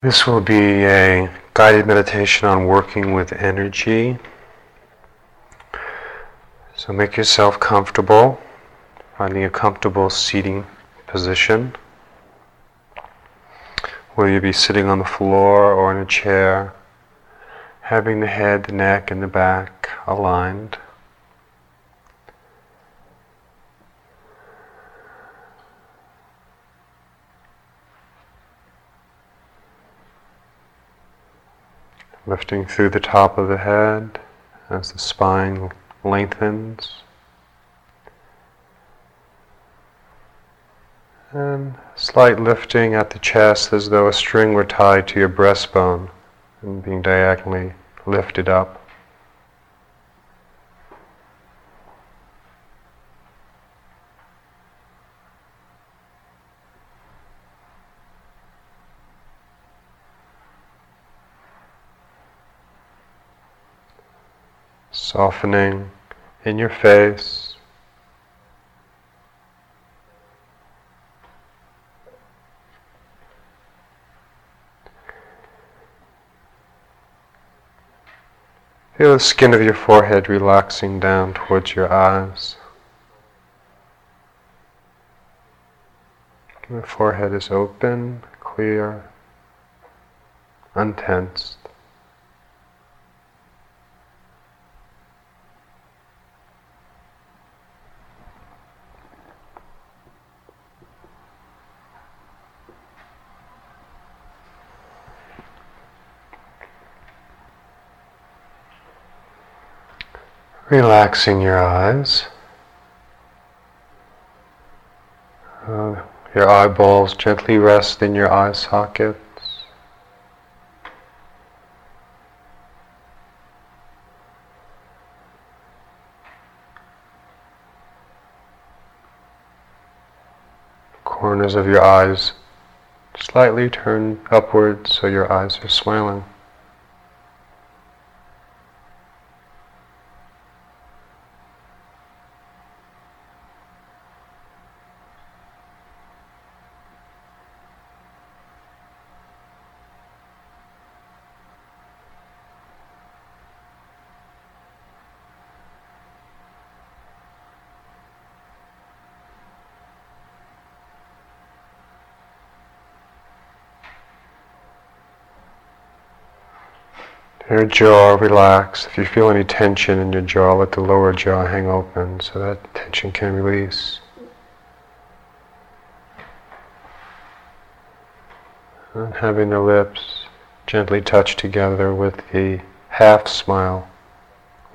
This will be a guided meditation on working with energy. So make yourself comfortable, finding a comfortable seating position. Whether you be sitting on the floor or in a chair, having the head, the neck, and the back aligned. Lifting through the top of the head as the spine lengthens. And slight lifting at the chest as though a string were tied to your breastbone and being diagonally lifted up. Softening in your face, feel the skin of your forehead relaxing down towards your eyes. The forehead is open, clear, untensed. Relaxing your eyes, your eyeballs gently rest in your eye sockets. Corners of your eyes slightly turn upwards so your eyes are smiling. Your jaw relax. If you feel any tension in your jaw, let the lower jaw hang open so that tension can release. And having the lips gently touch together with the half smile,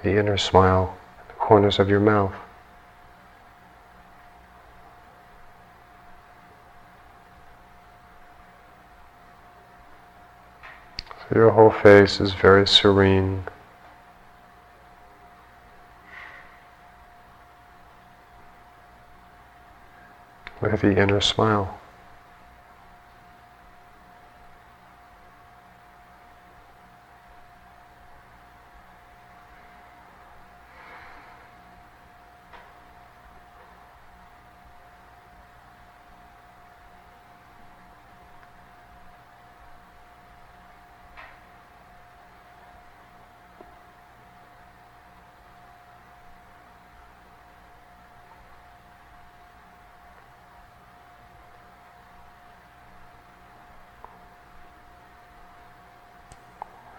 the inner smile, the corners of your mouth. Your whole face is very serene. With the inner smile.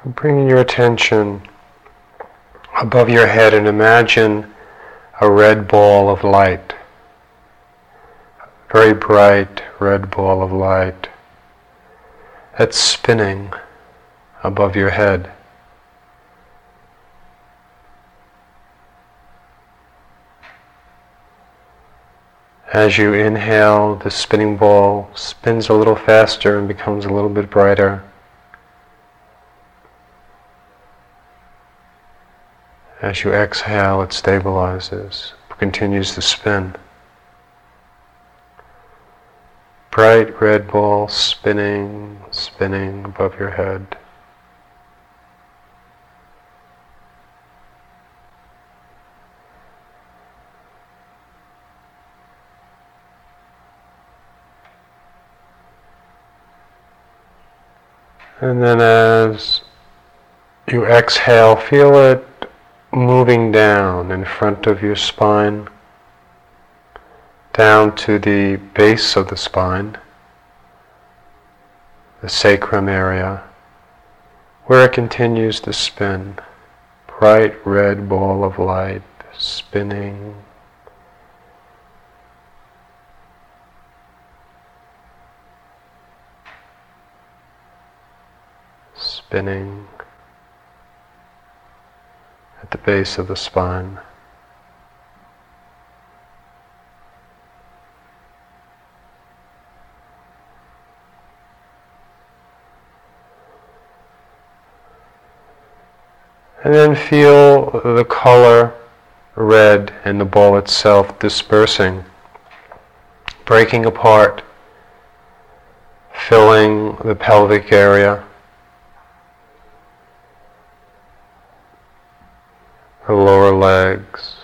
Bringing your attention above your head and imagine a red ball of light, a very bright red ball of light that's spinning above your head. As you inhale, the spinning ball spins a little faster and becomes a little bit brighter. As you exhale, it stabilizes, continues to spin. Bright red ball spinning, spinning above your head. And then as you exhale, feel it moving down in front of your spine, down to the base of the spine, the sacrum area, where it continues to spin. Bright red ball of light spinning. Spinning at the base of the spine. And then feel the color red in the ball itself dispersing, breaking apart, filling the pelvic area, the lower legs,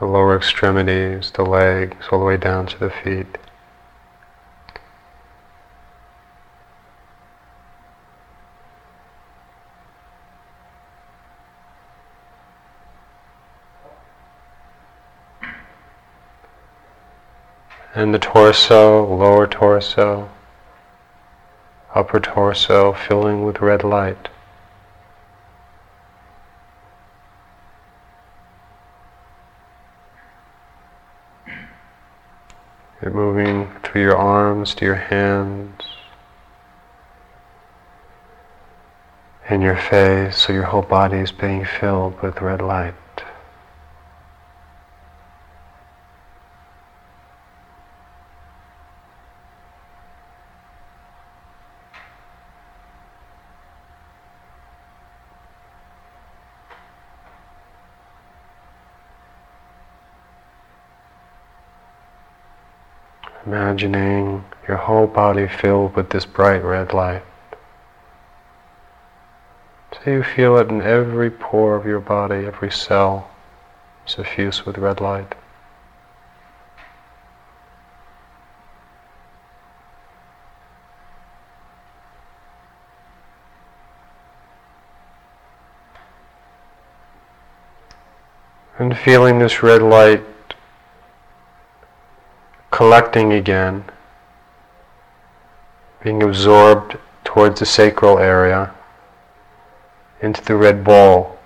the lower extremities, the legs, all the way down to the feet. And the torso, lower torso, upper torso, filling with red light. You're moving through your arms to your hands and your face, so your whole body is being filled with red light. Imagining your whole body filled with this bright red light. So you feel it in every pore of your body, every cell suffused with red light. And feeling this red light collecting again, being absorbed towards the sacral area, into the red ball.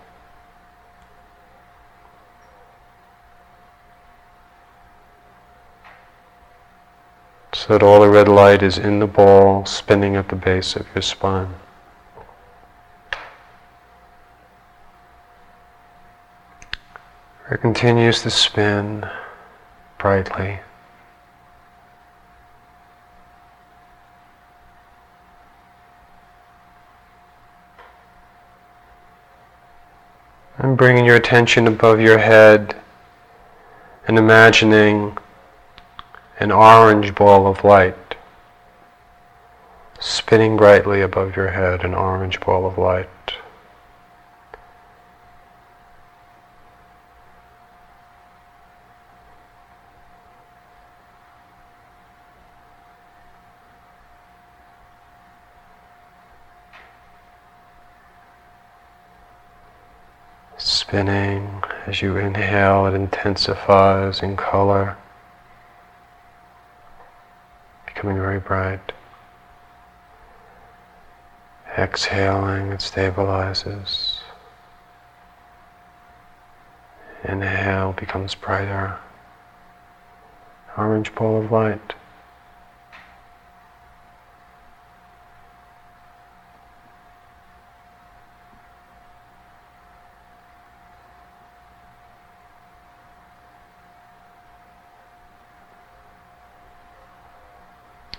So that all the red light is in the ball, spinning at the base of your spine. It continues to spin brightly. And bringing your attention above your head and imagining an orange ball of light spinning brightly above your head, an orange ball of light. Spinning. As you inhale, it intensifies in color, becoming very bright. Exhaling, it stabilizes. Inhale, becomes brighter. Orange ball of light.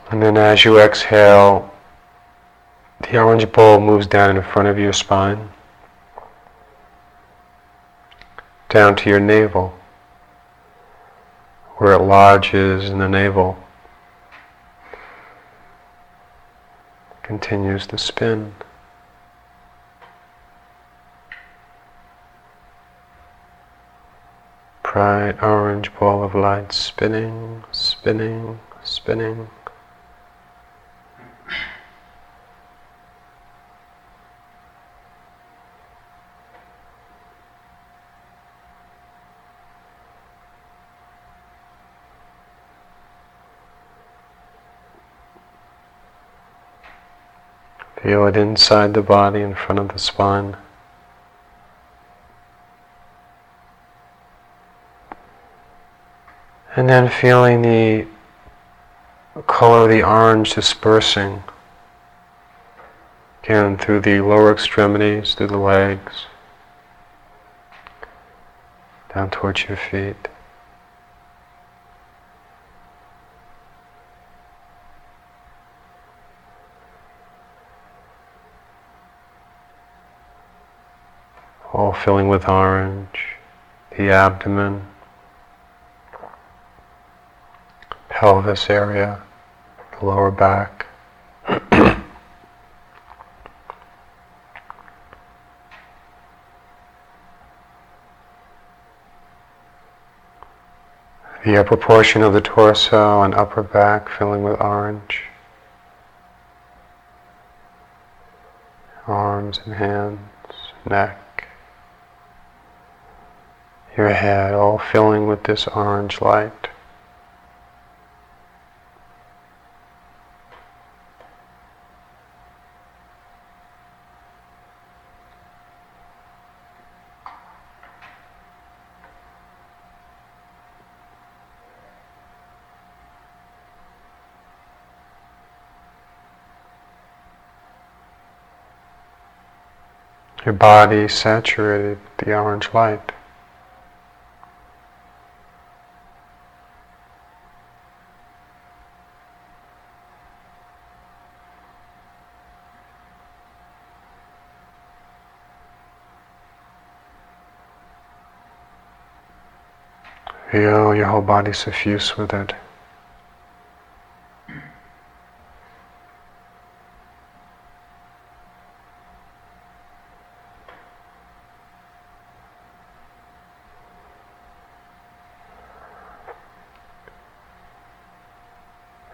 And then as you exhale, the orange ball moves down in front of your spine, down to your navel, where it lodges in the navel. Continues to spin. Bright orange ball of light spinning, spinning, spinning. Feel it inside the body, in front of the spine. And then feeling the color of the orange dispersing, again through the lower extremities, through the legs, down towards your feet. All filling with orange, the abdomen, pelvis area, the lower back. The upper portion of the torso and upper back filling with orange. Arms and hands, neck, your head, all filling with this orange light. Your body saturated with the orange light. Feel your whole body suffused with it.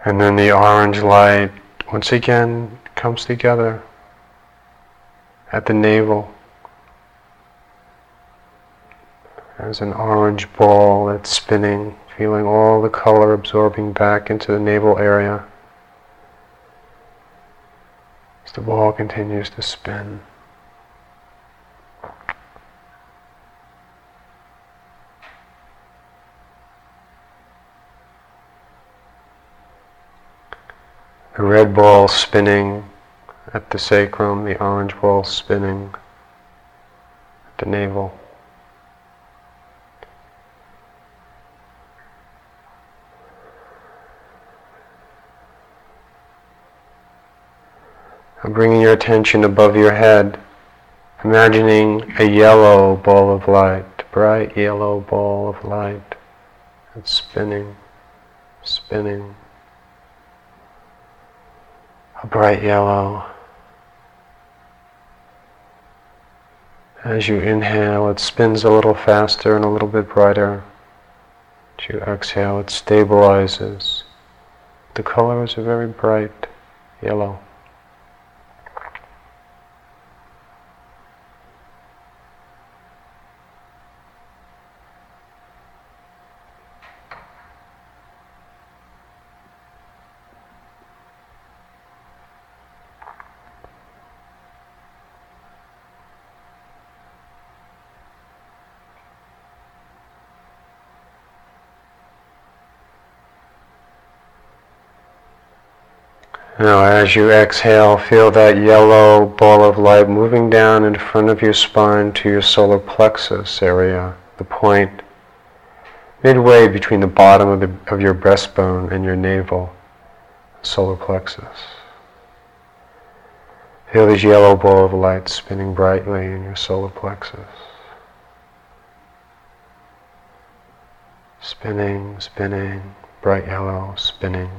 And then the orange light once again comes together at the navel as an orange ball that's spinning, feeling all the color absorbing back into the navel area as the ball continues to spin. The red ball spinning at the sacrum, the orange ball spinning at the navel. And bringing your attention above your head, imagining a yellow ball of light, bright yellow ball of light, that's spinning, spinning. A bright yellow. As you inhale, it spins a little faster and a little bit brighter. As you exhale, it stabilizes. The color is a very bright yellow. Now as you exhale, feel that yellow ball of light moving down in front of your spine to your solar plexus area, the point midway between the bottom of your breastbone and your navel, solar plexus. Feel this yellow ball of light spinning brightly in your solar plexus. Spinning, spinning, bright yellow, spinning.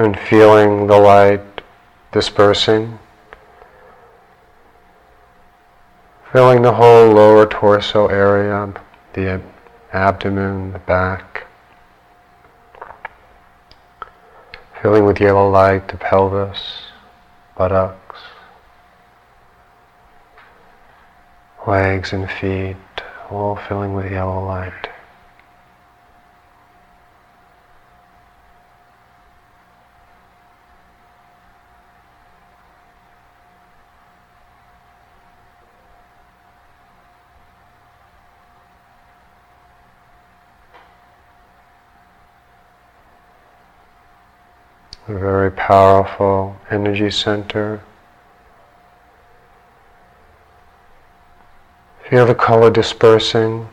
And feeling the light dispersing, filling the whole lower torso area, the abdomen, the back, filling with yellow light the pelvis, buttocks, legs and feet, all filling with yellow light. A very powerful energy center. Feel the color dispersing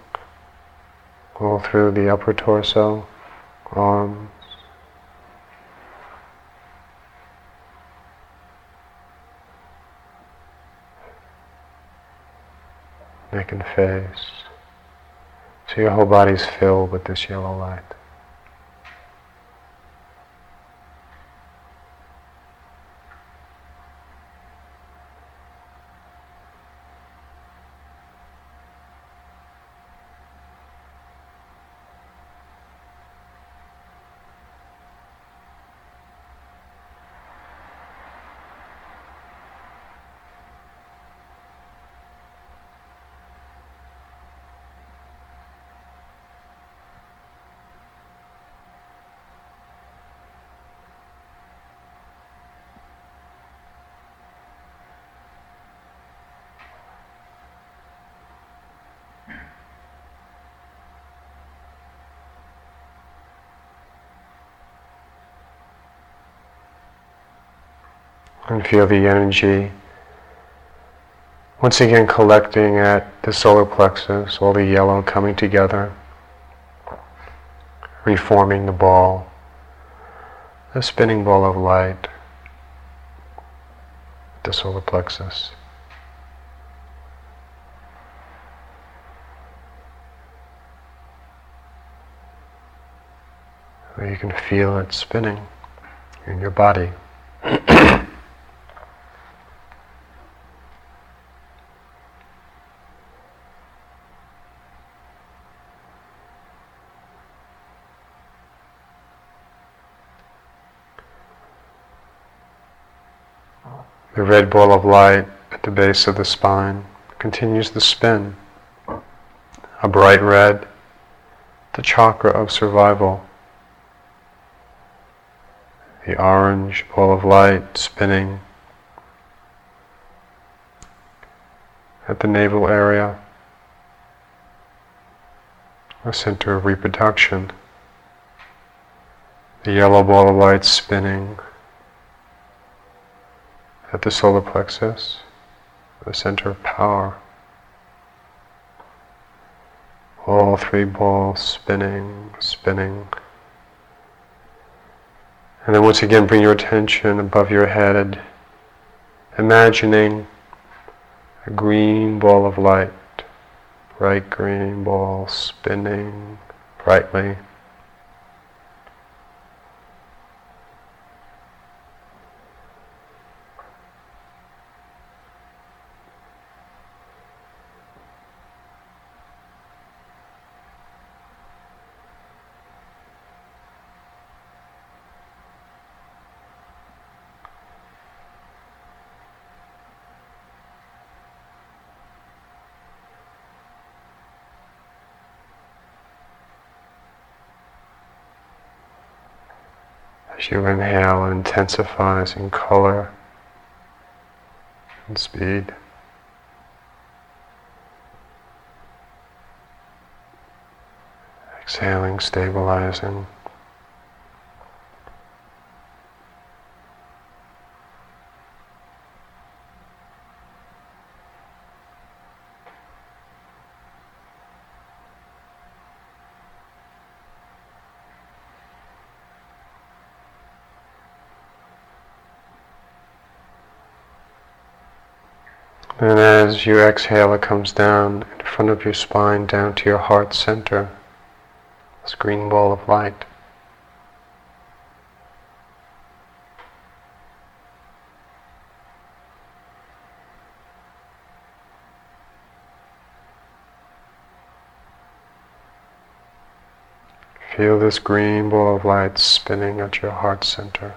all through the upper torso, arms. Neck and face. So your whole body's filled with this yellow light. And feel the energy once again collecting at the solar plexus, all the yellow coming together, reforming the ball, a spinning ball of light at the solar plexus. Where you can feel it spinning in your body. The red ball of light at the base of the spine continues the spin, a bright red, the chakra of survival. The orange ball of light spinning at the navel area, a center of reproduction. The yellow ball of light spinning at the solar plexus, the center of power. All three balls spinning. And then once again bring your attention above your head, imagining a green ball of light, bright green ball spinning brightly. As you inhale, it intensifies in color and speed. Exhaling, stabilizing. And as you exhale, it comes down in front of your spine, down to your heart center, this green ball of light. Feel this green ball of light spinning at your heart center.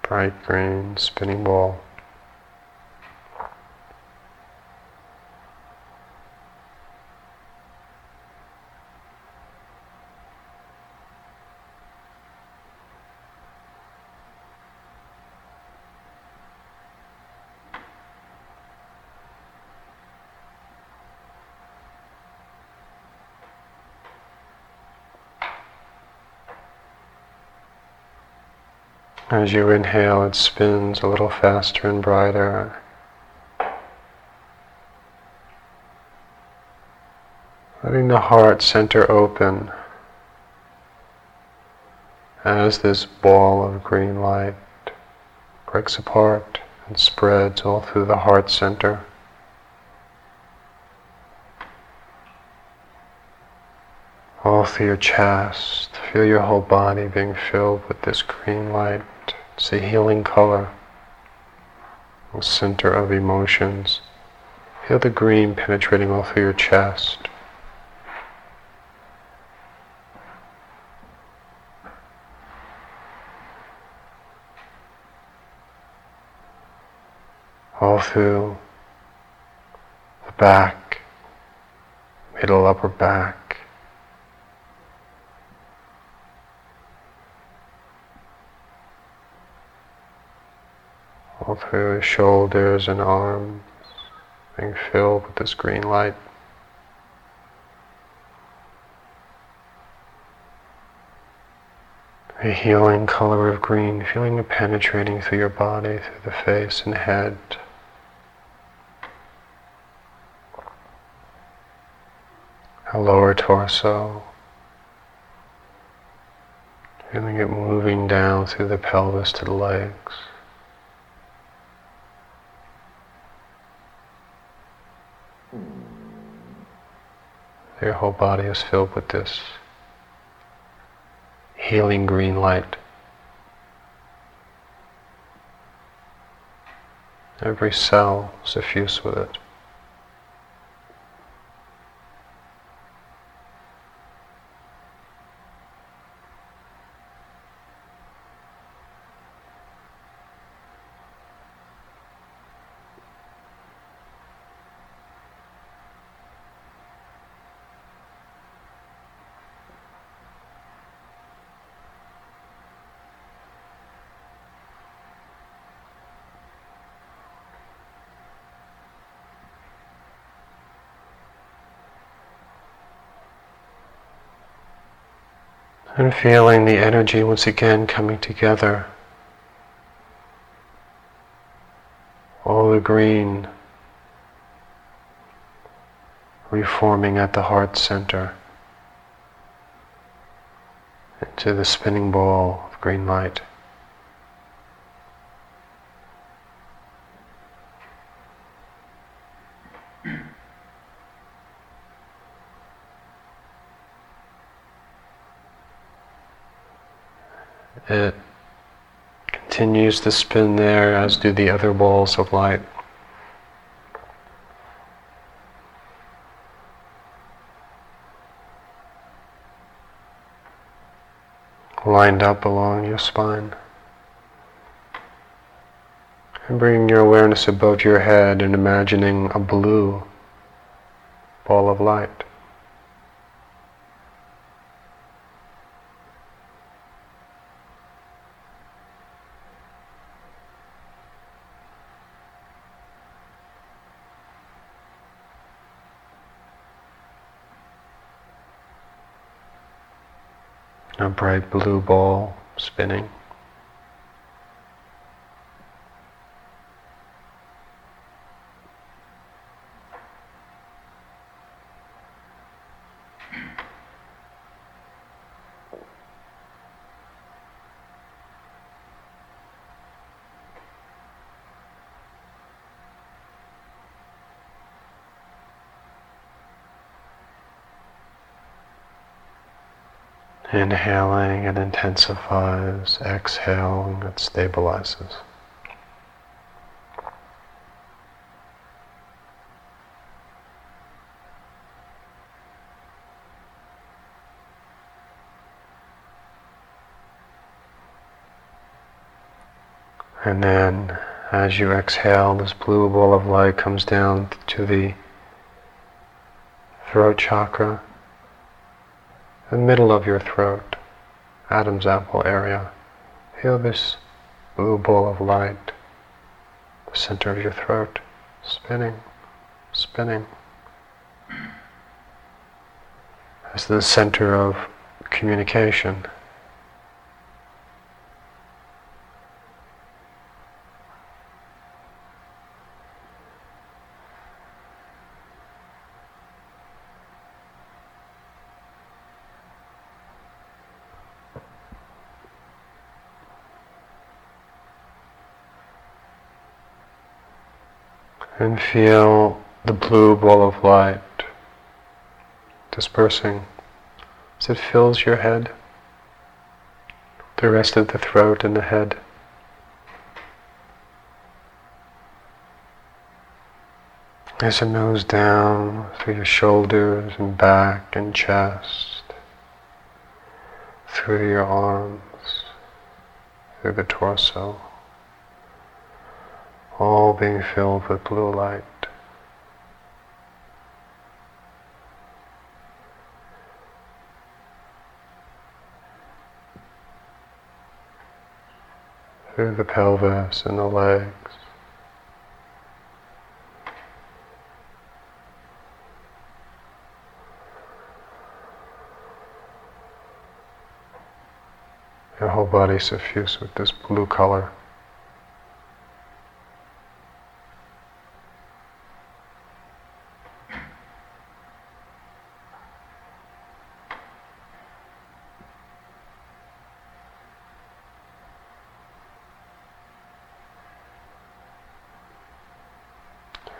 Bright green spinning ball. As you inhale, it spins a little faster and brighter. Letting the heart center open as this ball of green light breaks apart and spreads all through the heart center. All through your chest. Feel your whole body being filled with this green light. It's a healing color, the center of emotions. Feel the green penetrating all through your chest. All through the back, middle upper back. All through his shoulders and arms, being filled with this green light. A healing color of green, feeling it penetrating through your body, through the face and head. A lower torso, feeling it moving down through the pelvis to the legs. Your whole body is filled with this healing green light. Every cell is suffused with it. And feeling the energy once again coming together. All the green reforming at the heart center into the spinning ball of green light. It continues to spin there, as do the other balls of light. Lined up along your spine. And bringing your awareness above your head and imagining a blue ball of light. A bright blue ball spinning. Inhaling, it intensifies. Exhaling, it stabilizes. And then as you exhale, this blue ball of light comes down to the throat chakra, the middle of your throat, Adam's apple area. Feel this blue ball of light, the center of your throat, spinning, spinning. As the center of communication. And feel the blue ball of light dispersing as it fills your head, the rest of the throat and the head. As it moves down through your shoulders and back and chest, through your arms, through the torso, all being filled with blue light. Through the pelvis and the legs, your whole body suffused with this blue color.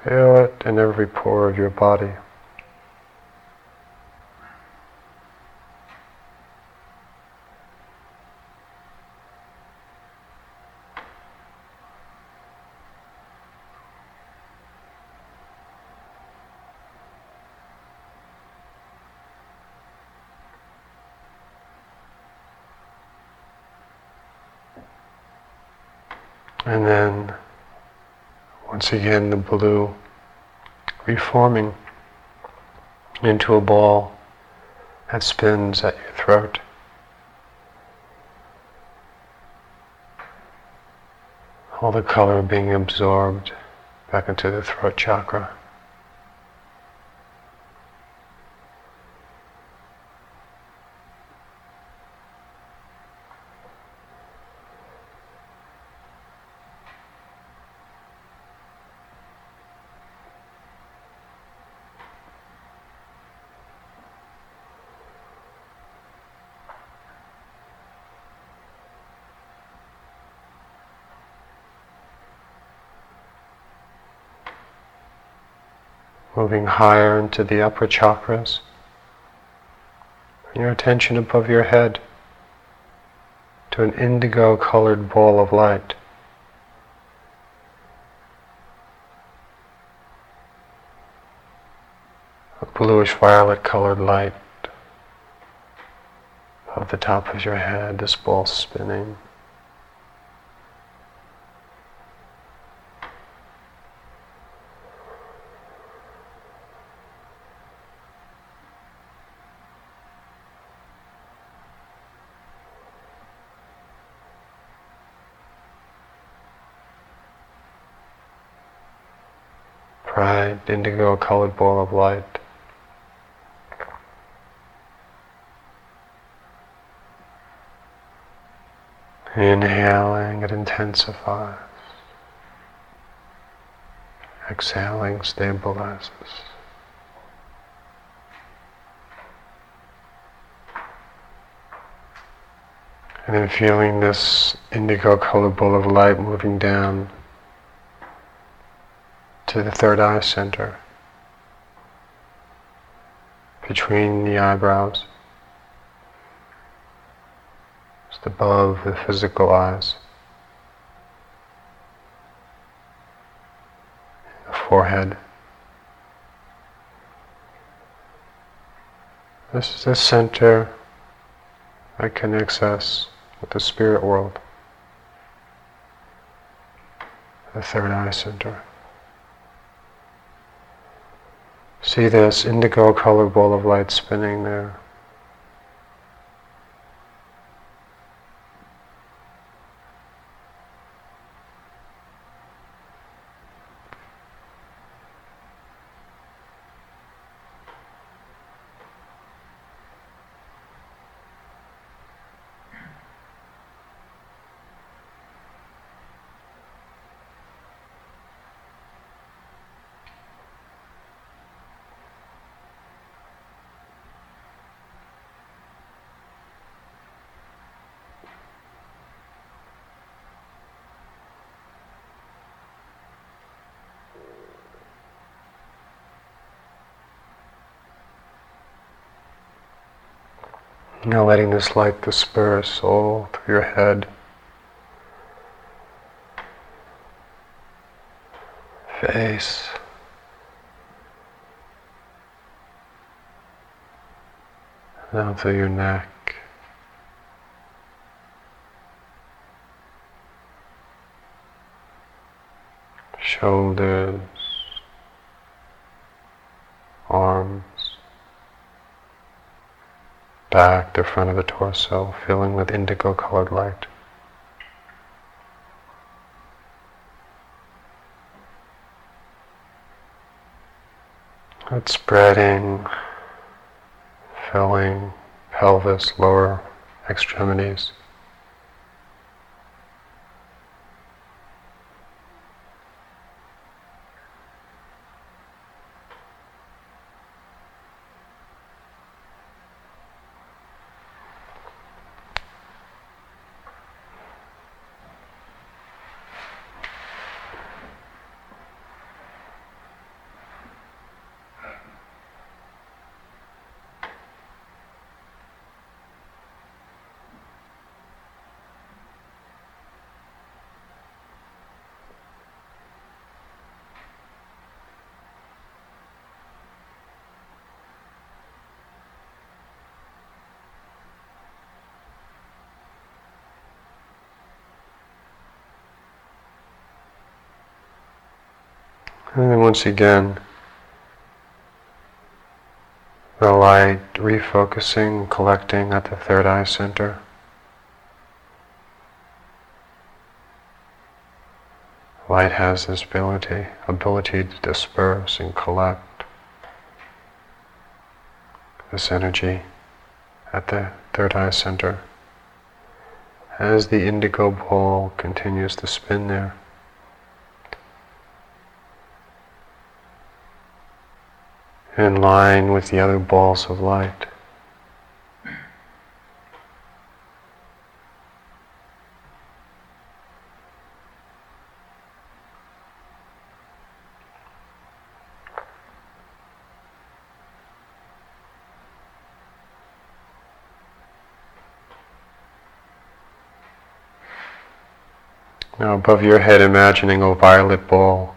Feel it in every pore of your body. And then once again, the blue reforming into a ball that spins at your throat. All the color being absorbed back into the throat chakra. Moving higher into the upper chakras, bring your attention above your head to an indigo colored ball of light. A bluish violet colored light above the top of your head, this ball spinning. Bright indigo colored ball of light. Inhaling, it intensifies. Exhaling, stabilizes. And then feeling this indigo colored ball of light moving down to the third eye center, between the eyebrows, just above the physical eyes, the forehead. This is the center that connects us with the spirit world, the third eye center. See this indigo colored ball of light spinning there. Now letting this light disperse all through your head, face, down through your neck, shoulders, arms, back to front of the torso, filling with indigo colored light. It's spreading, filling pelvis, lower extremities. And then once again, the light refocusing, collecting at the third eye center. Light has this ability to disperse and collect this energy at the third eye center. As the indigo ball continues to spin there, in line with the other balls of light. Now above your head, imagining a violet ball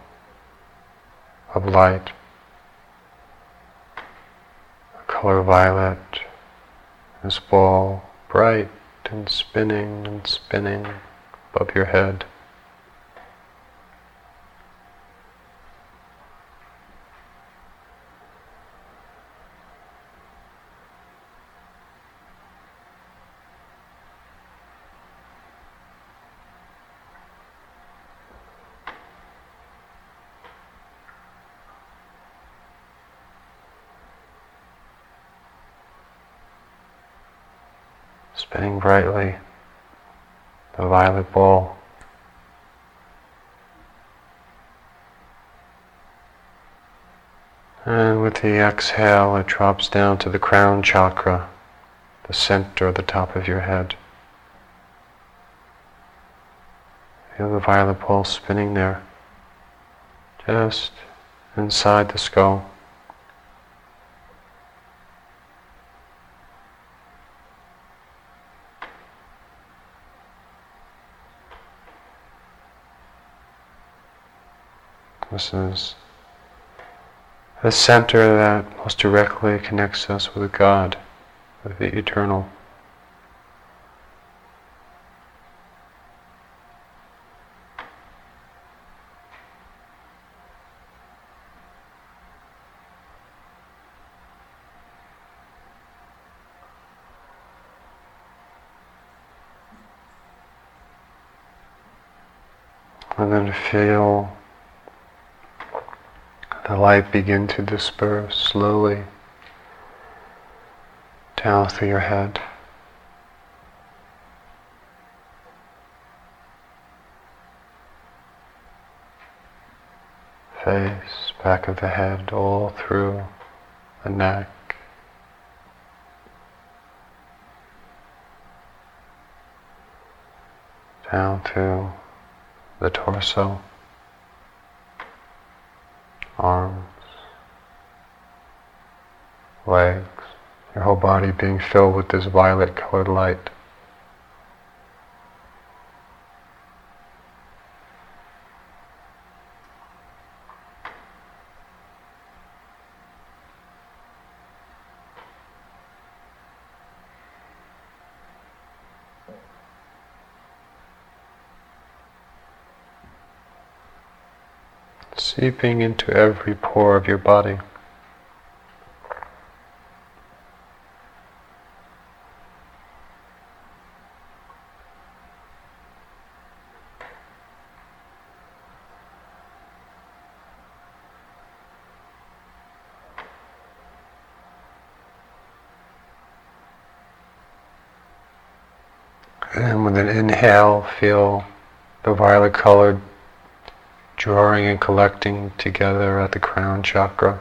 of light. Color violet, this ball bright and spinning above your head. Spinning brightly, the violet ball. And with the exhale, it drops down to the crown chakra, the center of the top of your head. Feel the violet ball spinning there, just inside the skull. This is the center that most directly connects us with God, with the eternal. for them to feel the light begin to disperse slowly down through your head. Face, back of the head, all through the neck. Down to the torso, arms, legs, your whole body being filled with this violet colored light. Seeping into every pore of your body. And with an inhale, feel the violet colored drawing and collecting together at the crown chakra.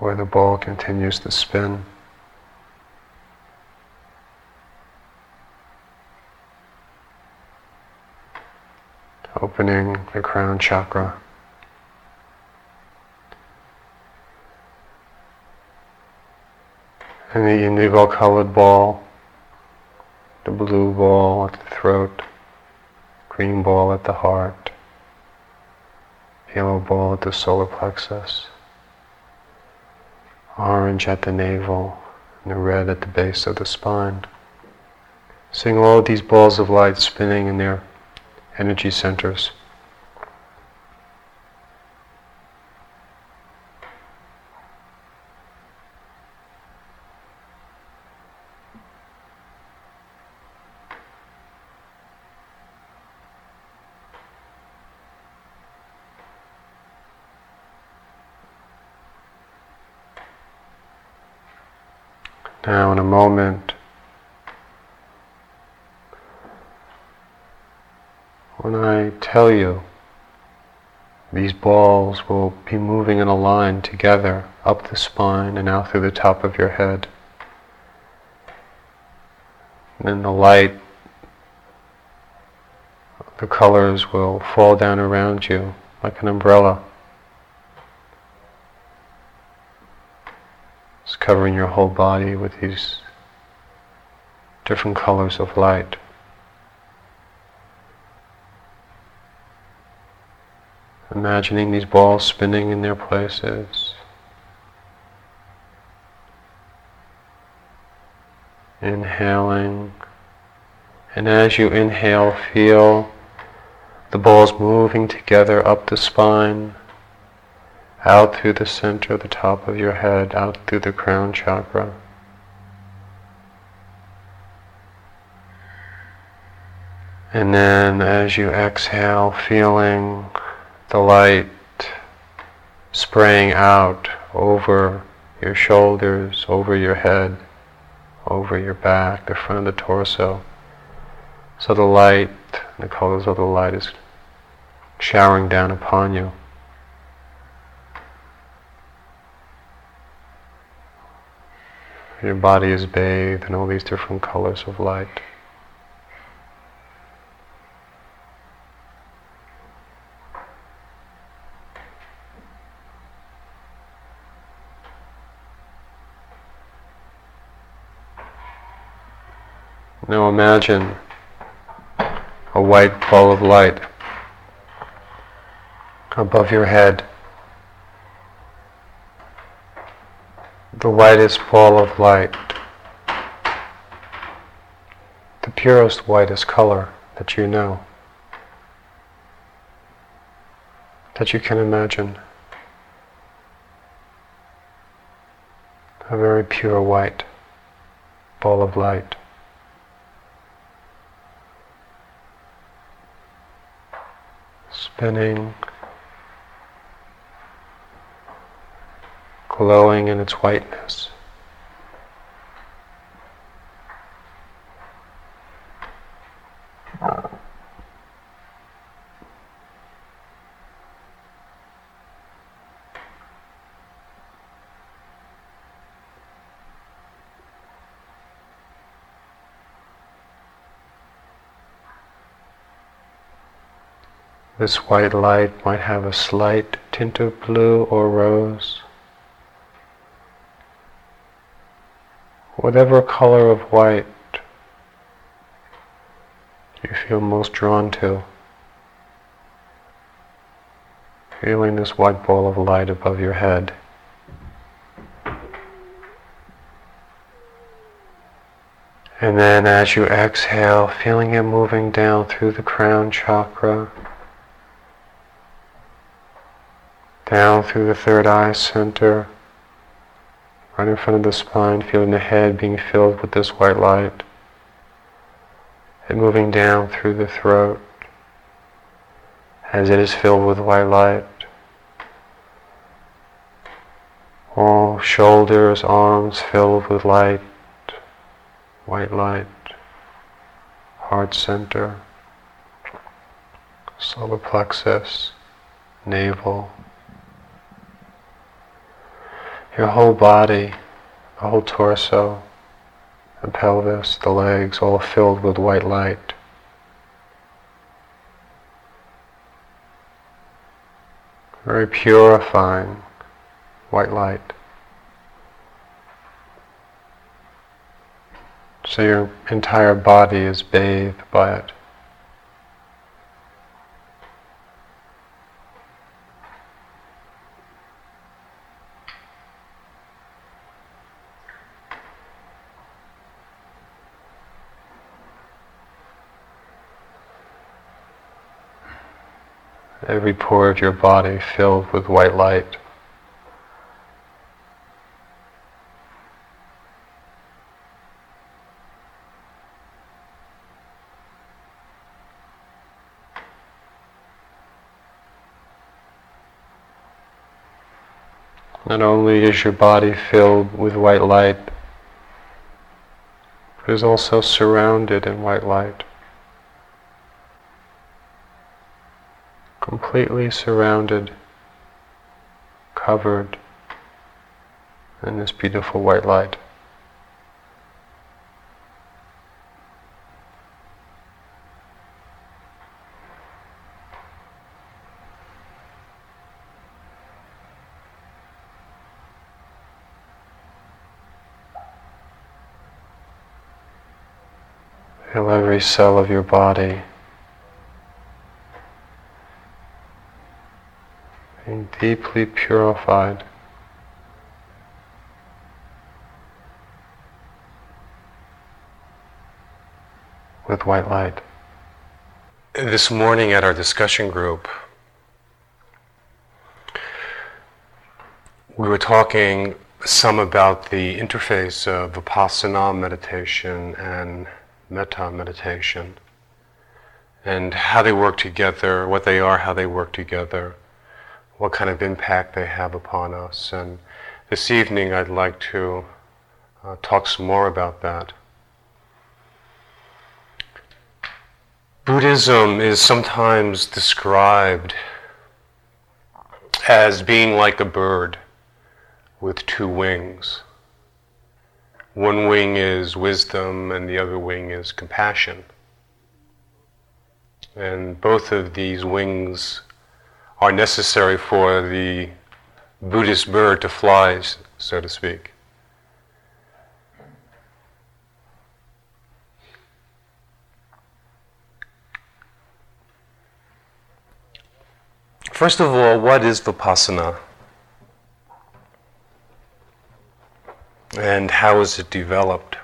Where the ball continues to spin. Opening the crown chakra. And the indigo colored ball, the blue ball at the throat, green ball at the heart, yellow ball at the solar plexus, orange at the navel, and the red at the base of the spine. Seeing all of these balls of light spinning in their energy centers. Now in a moment, when I tell you these balls will be moving in a line together up the spine and out through the top of your head. And then the light, the colors will fall down around you like an umbrella. Covering your whole body with these different colors of light. Imagining these balls spinning in their places. Inhaling. And as you inhale, feel the balls moving together up the spine, out through the center, the top of your head, out through the crown chakra. And then as you exhale, feeling the light spraying out over your shoulders, over your head, over your back, the front of the torso. So the light, the colors of the light is showering down upon you. Your body is bathed in all these different colors of light. Now imagine a white ball of light above your head, the whitest ball of light, the purest, whitest color that you know, that you can imagine. A very pure white ball of light. Spinning, glowing in its whiteness. This white light might have a slight tint of blue or rose. Whatever color of white you feel most drawn to, feeling this white ball of light above your head. And then as you exhale, feeling it moving down through the crown chakra, down through the third eye center, right in front of the spine, feeling the head being filled with this white light, and moving down through the throat as it is filled with white light. All shoulders, arms filled with light, white light, heart center, solar plexus, navel. Your whole body, the whole torso, the pelvis, the legs, all filled with white light. Very purifying white light. So your entire body is bathed by it. Every pore of your body filled with white light. Not only is your body filled with white light, but is also surrounded in white light. Completely surrounded, covered in this beautiful white light. Feel every cell of your body being deeply purified. With white light. This morning at our discussion group, we were talking some about the interface of Vipassana meditation and Metta meditation, and how they work together, what they are, how they work together, what kind of impact they have upon us. And this evening I'd like to talk some more about that. Buddhism is sometimes described as being like a bird with two wings. One wing is wisdom and the other wing is compassion. And both of these wings are necessary for the Buddhist bird to fly, so to speak. First of all, what is Vipassana? And how is it developed?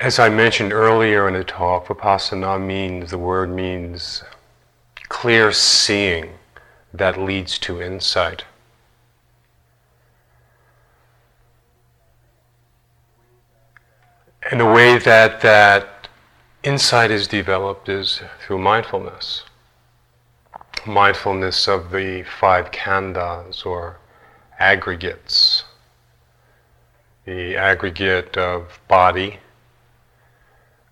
As I mentioned earlier in the talk, Vipassana means clear seeing that leads to insight. And the way that insight is developed is through mindfulness. Mindfulness of the five khandhas or aggregates. The aggregate of body,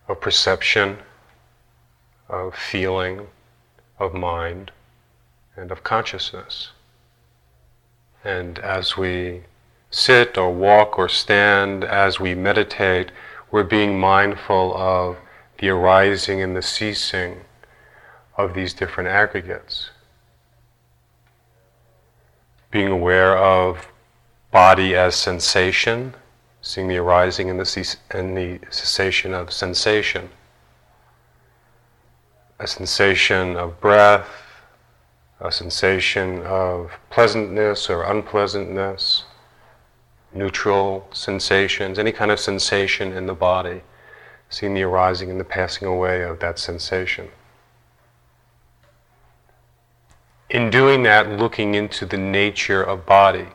of perception, of feeling, of mind, and of consciousness. And as we sit or walk or stand, as we meditate, we're being mindful of the arising and the ceasing of these different aggregates. Being aware of body as sensation, seeing the arising and the cessation of sensation. A sensation of breath, a sensation of pleasantness or unpleasantness, neutral sensations, any kind of sensation in the body, seeing the arising and the passing away of that sensation. In doing that, looking into the nature of body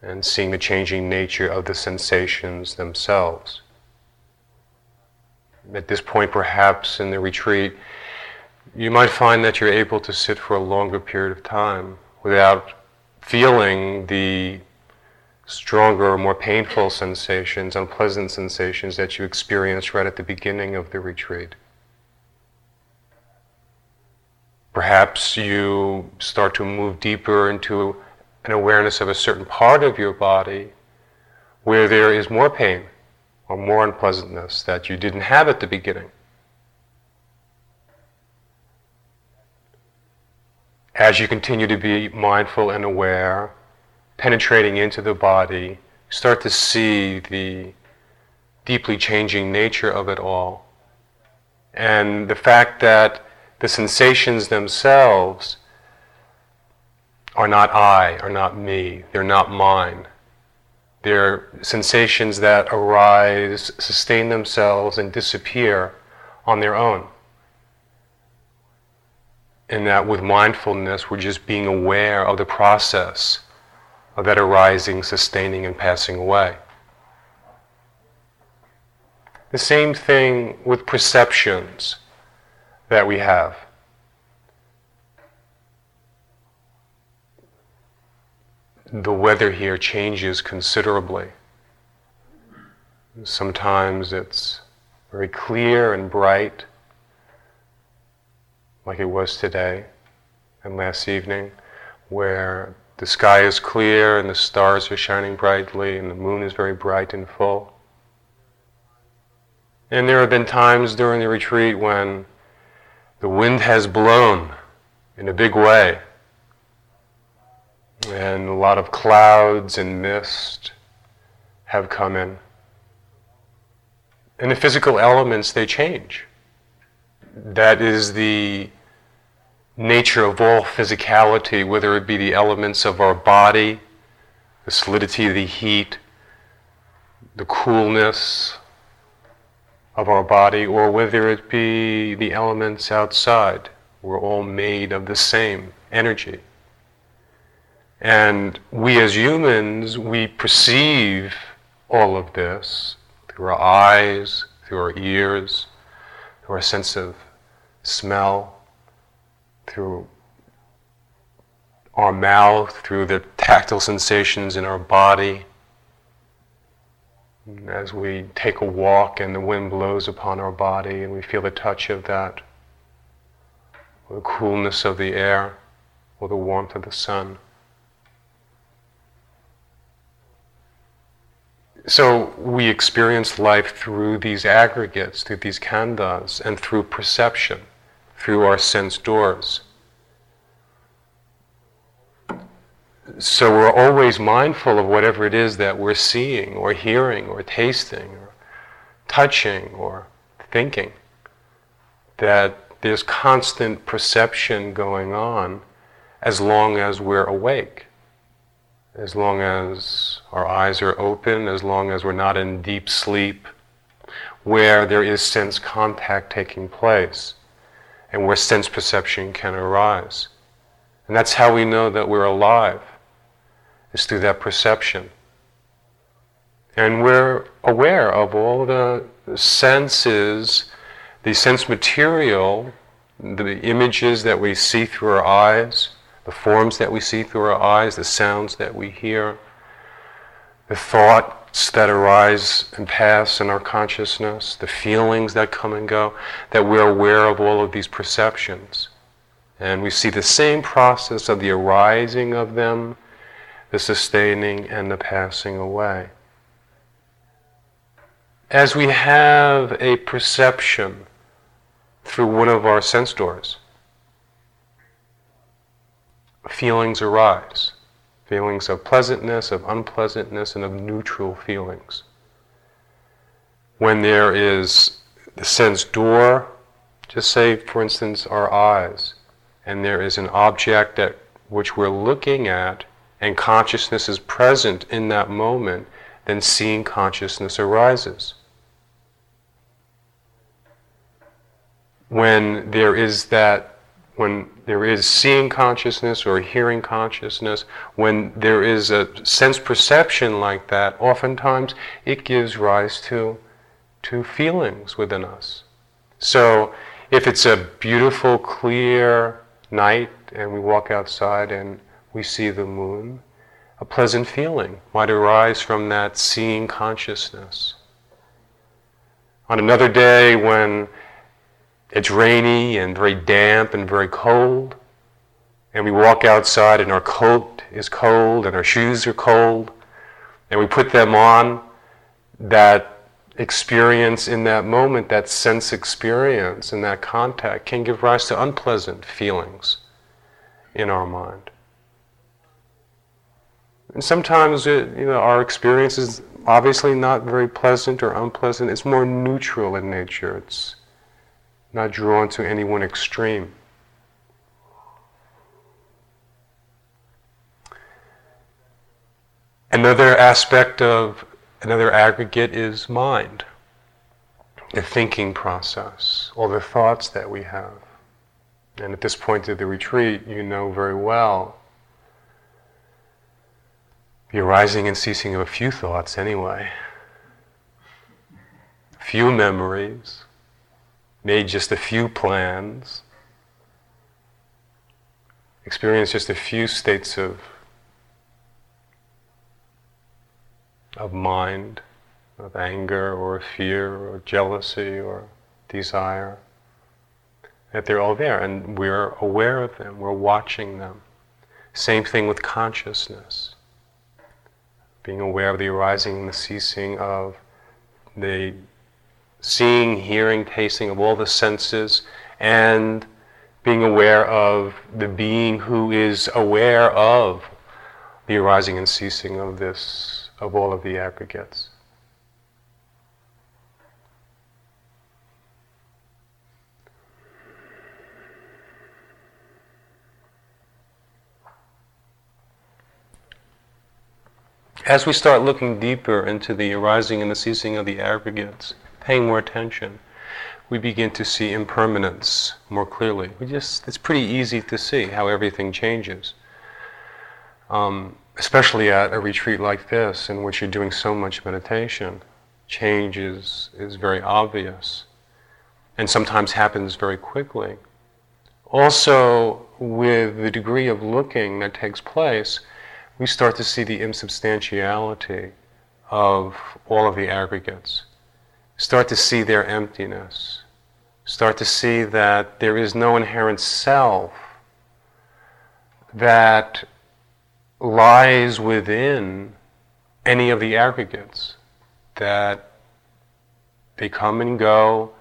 and seeing the changing nature of the sensations themselves. At this point, perhaps in the retreat, you might find that you're able to sit for a longer period of time without feeling the stronger, more painful sensations, unpleasant sensations that you experienced right at the beginning of the retreat. Perhaps you start to move deeper into an awareness of a certain part of your body where there is more pain or more unpleasantness that you didn't have at the beginning. As you continue to be mindful and aware, penetrating into the body, start to see the deeply changing nature of it all. And the fact that the sensations themselves are not I, are not me, they're not mine. They're sensations that arise, sustain themselves, and disappear on their own. And that with mindfulness, we're just being aware of the process of that arising, sustaining, and passing away. The same thing with perceptions that we have. The weather here changes considerably. Sometimes it's very clear and bright, like it was today and last evening, where the sky is clear and the stars are shining brightly and the moon is very bright and full. And there have been times during the retreat when the wind has blown in a big way and a lot of clouds and mist have come in. And the physical elements, they change. That is the nature of all physicality, whether it be the elements of our body, the solidity of the heat, the coolness of our body, or whether it be the elements outside. We're all made of the same energy. And we as humans, we perceive all of this through our eyes, through our ears, through our sense of smell, through our mouth, through the tactile sensations in our body. As we take a walk and the wind blows upon our body and we feel the touch of that, or the coolness of the air, or the warmth of the sun. So we experience life through these aggregates, through these khandhas, and through perception, through our sense doors. So we're always mindful of whatever it is that we're seeing or hearing or tasting or touching or thinking, that there's constant perception going on as long as we're awake, as long as our eyes are open, as long as we're not in deep sleep, where there is sense contact taking place and where sense perception can arise. And that's how we know that we're alive, is through that perception. And we're aware of all the senses, the sense material, the images that we see through our eyes, the forms that we see through our eyes, the sounds that we hear, the thoughts that arise and pass in our consciousness, the feelings that come and go, that we're aware of all of these perceptions. And we see the same process of the arising of them, the sustaining and the passing away. As we have a perception through one of our sense doors, feelings arise. Feelings of pleasantness, of unpleasantness, and of neutral feelings. When there is the sense door, just say, for instance, our eyes, and there is an object at which we're looking at, and consciousness is present in that moment, then seeing consciousness arises. When there is seeing consciousness or hearing consciousness, when there is a sense perception like that, oftentimes it gives rise to feelings within us. So if it's a beautiful, clear night and we walk outside and we see the moon, a pleasant feeling might arise from that seeing consciousness. On another day when it's rainy and very damp and very cold, and we walk outside and our coat is cold and our shoes are cold, and we put them on, that experience in that moment, that sense experience and that contact can give rise to unpleasant feelings in our mind. And sometimes our experience is obviously not very pleasant or unpleasant. It's more neutral in nature. It's not drawn to any one extreme. Another aggregate is mind, the thinking process, all the thoughts that we have. And at this point of the retreat, you know very well the arising and ceasing of a few thoughts anyway. A few memories, made just a few plans, experienced just a few states of mind, of anger or fear or jealousy or desire, that they're all there and we're aware of them, we're watching them. Same thing with consciousness. Being aware of the arising and the ceasing of the seeing, hearing, tasting of all the senses, and being aware of the being who is aware of the arising and ceasing of this, of all of the aggregates. As we start looking deeper into the arising and the ceasing of the aggregates, paying more attention, we begin to see impermanence more clearly. It's pretty easy to see how everything changes, especially at a retreat like this in which you're doing so much meditation. Change is very obvious and sometimes happens very quickly. Also, with the degree of looking that takes place, we start to see the insubstantiality of all of the aggregates. Start to see their emptiness. Start to see that there is no inherent self that lies within any of the aggregates, that they come and go,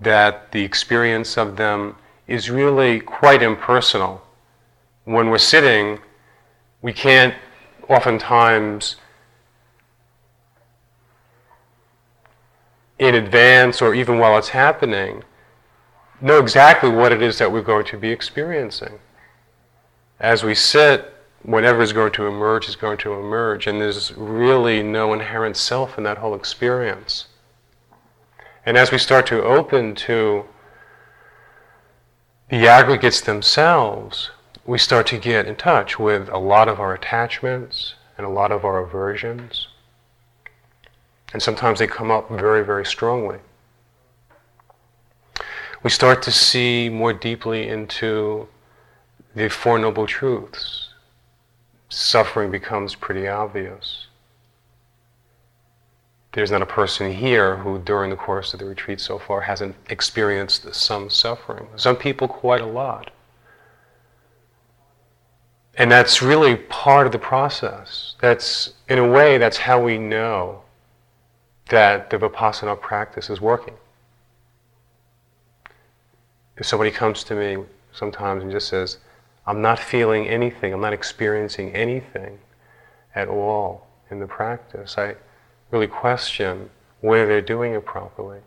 that the experience of them is really quite impersonal. When we're sitting, we can't oftentimes in advance or even while it's happening, know exactly what it is that we're going to be experiencing. As we sit, whatever is going to emerge, and there's really no inherent self in that whole experience. And as we start to open to the aggregates themselves, we start to get in touch with a lot of our attachments and a lot of our aversions. And sometimes they come up very, very strongly. We start to see more deeply into the Four Noble Truths. Suffering becomes pretty obvious. There's not a person here who, during the course of the retreat so far, hasn't experienced some suffering. Some people quite a lot. And that's really part of the process. That's, in a way, that's how we know that the Vipassana practice is working. If somebody comes to me sometimes and just says, I'm not feeling anything, I'm not experiencing anything at all in the practice, I really question whether they're doing it properly.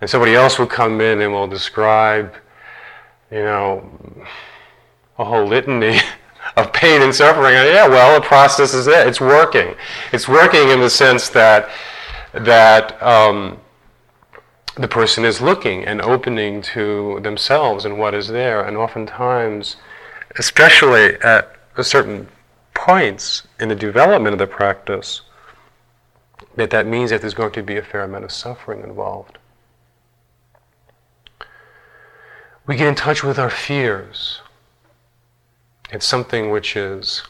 And somebody else will come in and will describe, a whole litany of pain and suffering. Yeah, well, the process is it. It's working. It's working in the sense that the person is looking and opening to themselves and what is there. And oftentimes, especially at certain points in the development of the practice, that means that there's going to be a fair amount of suffering involved. We get in touch with our fears. It's something which is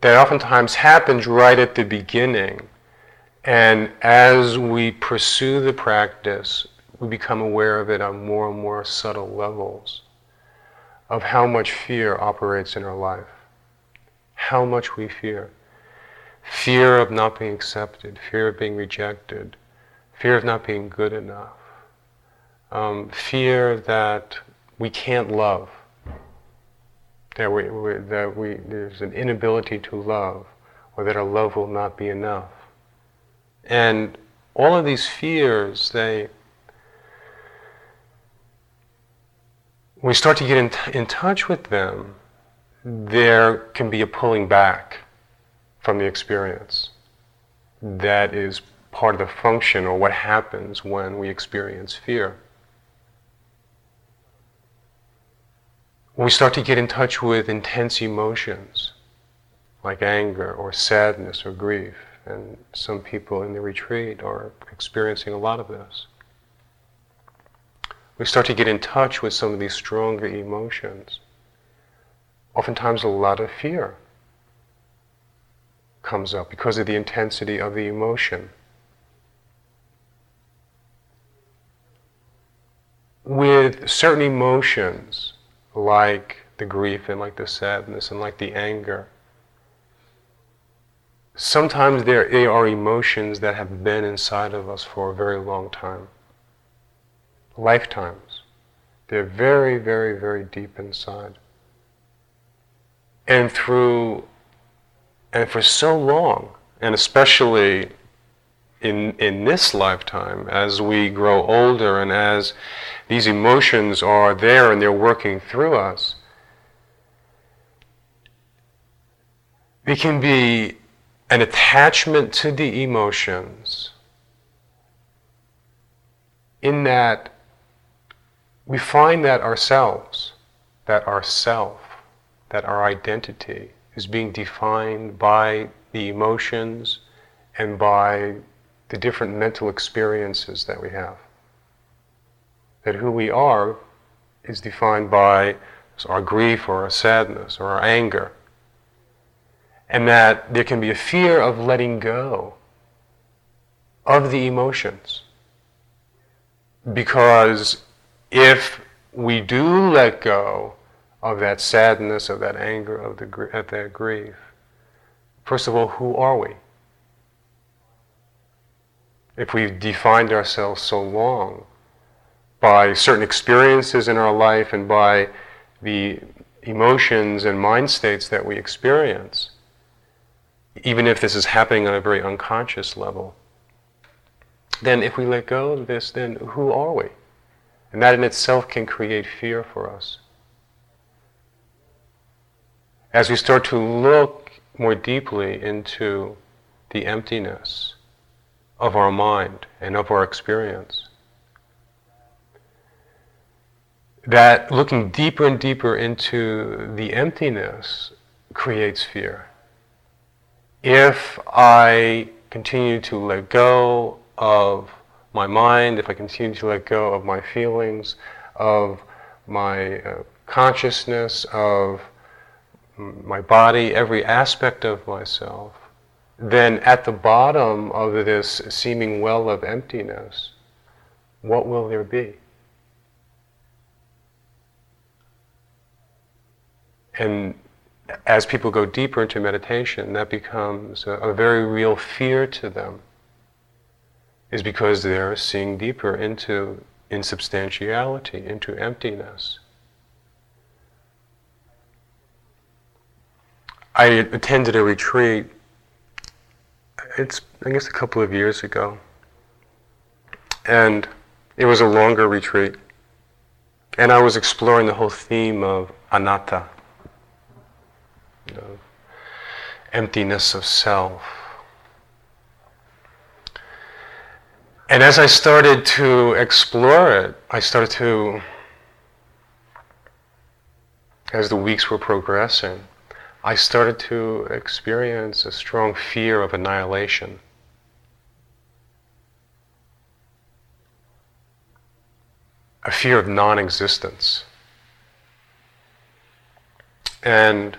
that oftentimes happens right at the beginning. And as we pursue the practice, we become aware of it on more and more subtle levels of how much fear operates in our life. How much we fear. Fear of not being accepted, fear of being rejected, fear of not being good enough. Fear that we can't love, there's an inability to love, or that our love will not be enough. And all of these fears, when we start to get in touch with them, there can be a pulling back from the experience. That is part of the function or what happens when we experience fear. We start to get in touch with intense emotions like anger or sadness or grief, and some people in the retreat are experiencing a lot of this. We start to get in touch with some of these stronger emotions. Oftentimes a lot of fear comes up because of the intensity of the emotion. With certain emotions, like the grief and like the sadness and like the anger. Sometimes they are emotions that have been inside of us for a very long time. Lifetimes. They're very, very, very deep inside. And for so long, and especially in this lifetime, as we grow older and as these emotions are there and they're working through us, it can be an attachment to the emotions in that we find that ourselves, that our self, that our identity is being defined by the emotions and by the different mental experiences that we have. That who we are is defined by our grief or our sadness or our anger. And that there can be a fear of letting go of the emotions. Because if we do let go of that sadness, of that anger, of that grief, first of all, who are we? If we've defined ourselves so long by certain experiences in our life and by the emotions and mind states that we experience, even if this is happening on a very unconscious level, then if we let go of this, then who are we? And that in itself can create fear for us. As we start to look more deeply into the emptiness of our mind and of our experience, that looking deeper and deeper into the emptiness creates fear. If I continue to let go of my mind, if I continue to let go of my feelings, of my consciousness, of my body, every aspect of myself, then at the bottom of this seeming well of emptiness, what will there be? And as people go deeper into meditation, that becomes a very real fear to them, is because they're seeing deeper into insubstantiality, into emptiness. I attended a retreat, I guess a couple of years ago, and it was a longer retreat, and I was exploring the whole theme of anatta, of emptiness of self. And as I started to explore it, as the weeks were progressing, I started to experience a strong fear of annihilation. A fear of non-existence. And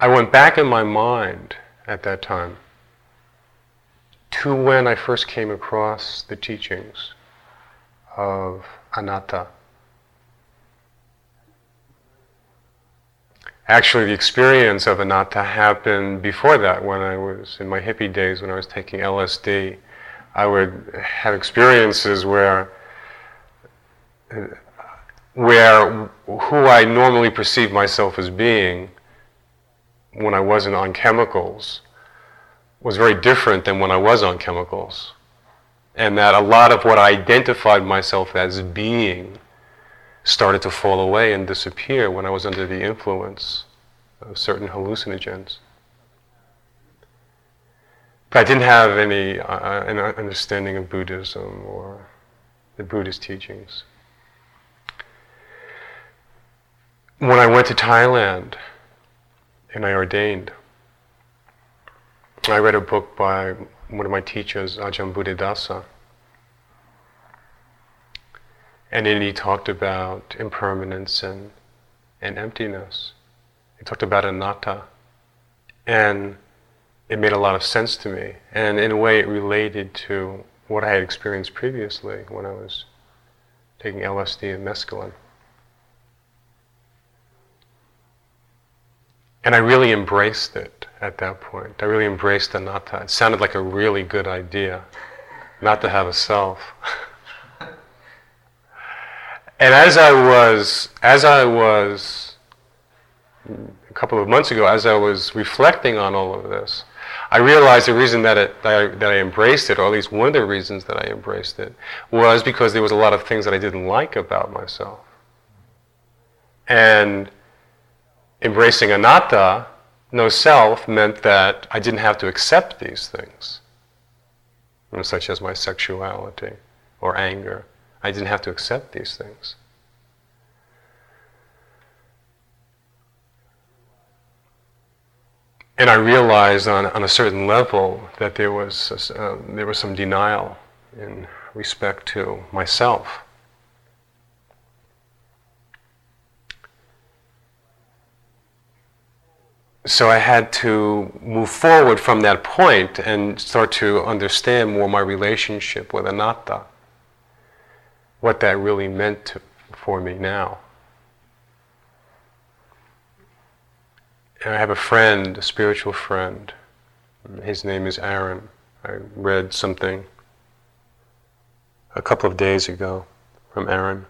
I went back in my mind at that time to when I first came across the teachings of anatta. Actually, the experience of anatta happened before that, when I was in my hippie days, when I was taking LSD. I would have experiences where who I normally perceive myself as being when I wasn't on chemicals was very different than when I was on chemicals. And that a lot of what I identified myself as being started to fall away and disappear when I was under the influence of certain hallucinogens. But I didn't have any understanding of Buddhism or the Buddhist teachings. When I went to Thailand, and I ordained, I read a book by one of my teachers, Ajahn Buddhadasa. And in it he talked about impermanence and emptiness. He talked about anatta. And it made a lot of sense to me. And in a way it related to what I had experienced previously when I was taking LSD and mescaline. And I really embraced it at that point. I really embraced anatta. It sounded like a really good idea, not to have a self. And as I was, a couple of months ago, as I was reflecting on all of this, I realized the reason that I embraced it, or at least one of the reasons that I embraced it, was because there was a lot of things that I didn't like about myself. And embracing anatta, no self, meant that I didn't have to accept these things, such as my sexuality or anger. I didn't have to accept these things. And I realized on a certain level that there was some denial in respect to myself. So I had to move forward from that point and start to understand more my relationship with anatta, what that really meant for me now. And I have a friend, a spiritual friend. His name is Aaron. I read something a couple of days ago from Aaron.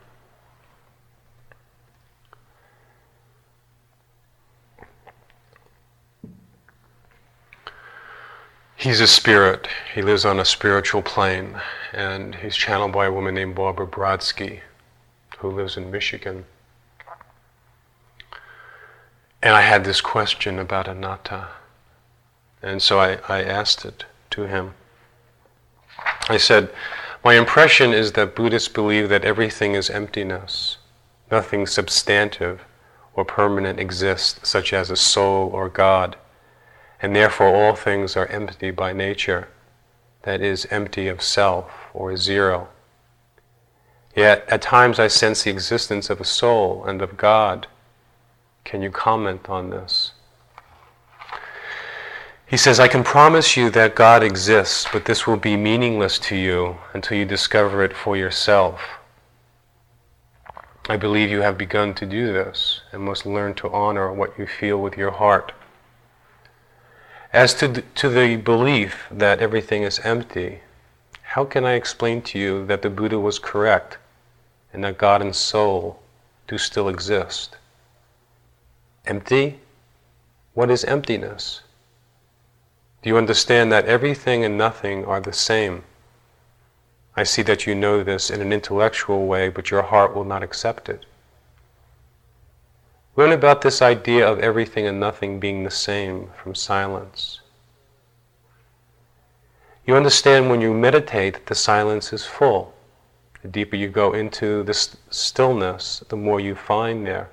He's a spirit. He lives on a spiritual plane, and he's channeled by a woman named Barbara Brodsky, who lives in Michigan. And I had this question about anatta, and so I asked it to him. I said, my impression is that Buddhists believe that everything is emptiness. Nothing substantive or permanent exists, such as a soul or God, and therefore all things are empty by nature, that is, empty of self or zero. Yet at times I sense the existence of a soul and of God. Can you comment on this? He says, I can promise you that God exists, but this will be meaningless to you until you discover it for yourself. I believe you have begun to do this and must learn to honor what you feel with your heart. As to the belief that everything is empty, how can I explain to you that the Buddha was correct and that God and soul do still exist? Empty? What is emptiness? Do you understand that everything and nothing are the same? I see that you know this in an intellectual way, but your heart will not accept it. Learn about this idea of everything and nothing being the same from silence. You understand when you meditate that the silence is full. The deeper you go into this stillness, the more you find there.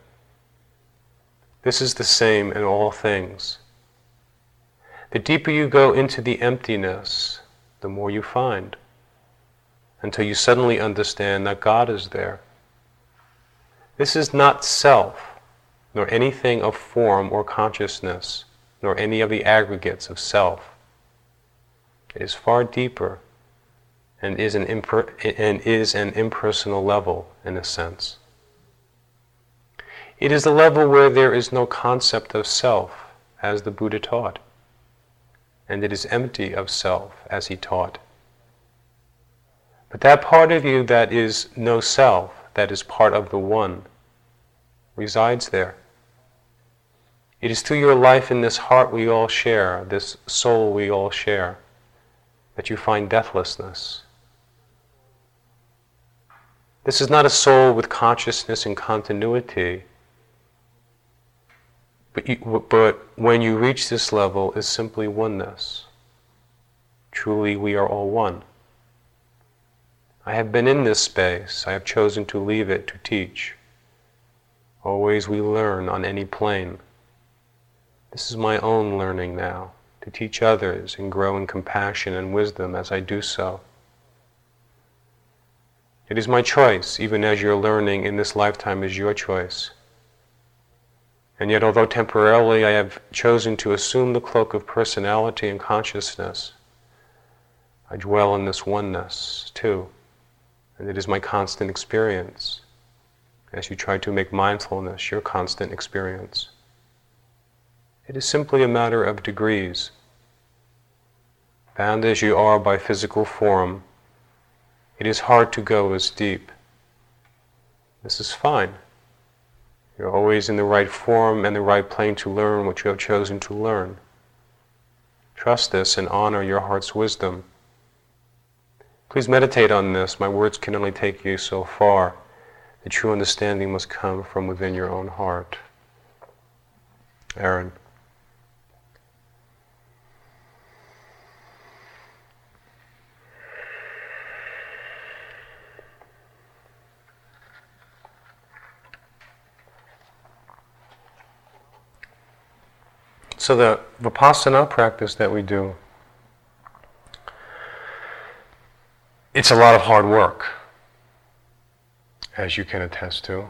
This is the same in all things. The deeper you go into the emptiness, the more you find, until you suddenly understand that God is there. This is not self, nor anything of form or consciousness, nor any of the aggregates of self. It is far deeper and is an impersonal level, in a sense. It is the level where there is no concept of self, as the Buddha taught, and it is empty of self, as he taught. But that part of you that is no self, that is part of the One, resides there. It is through your life in this heart we all share, this soul we all share, that you find deathlessness. This is not a soul with consciousness and continuity, but when you reach this level, is simply oneness. Truly, we are all one. I have been in this space. I have chosen to leave it to teach. Always we learn on any plane. This is my own learning now, to teach others and grow in compassion and wisdom as I do so. It is my choice, even as your learning in this lifetime is your choice. And yet, although temporarily I have chosen to assume the cloak of personality and consciousness, I dwell in this oneness, too, and it is my constant experience, as you try to make mindfulness your constant experience. It is simply a matter of degrees. Bound as you are by physical form, it is hard to go as deep. This is fine. You're always in the right form and the right plane to learn what you have chosen to learn. Trust this and honor your heart's wisdom. Please meditate on this. My words can only take you so far. The true understanding must come from within your own heart. Aaron. So the Vipassana practice that we do, it's a lot of hard work, as you can attest to.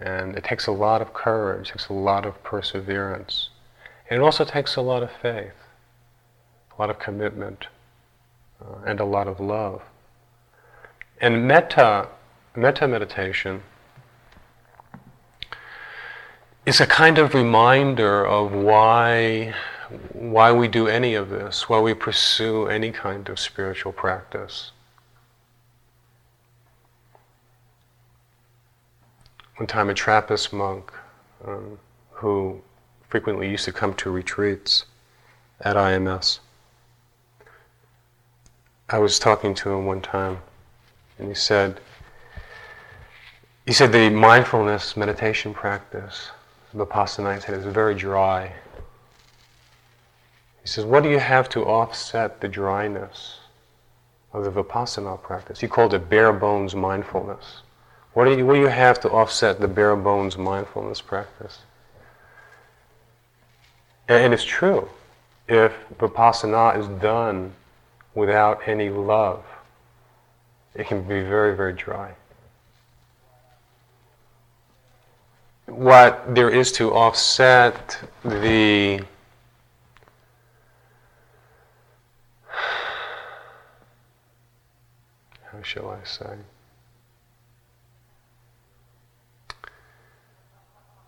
And it takes a lot of courage, it takes a lot of perseverance. And it also takes a lot of faith, a lot of commitment, and a lot of love. And metta meditation is a kind of reminder of why we do any of this, why we pursue any kind of spiritual practice. One time a Trappist monk who frequently used to come to retreats at IMS I was talking to him one time, and he said the mindfulness meditation practice, Vipassana, he said, is very dry. He says, what do you have to offset the dryness of the Vipassana practice? He called it bare bones mindfulness. What do you have to offset the bare bones mindfulness practice? And it's true. If Vipassana is done without any love, it can be very, very dry. What there is to offset how shall I say?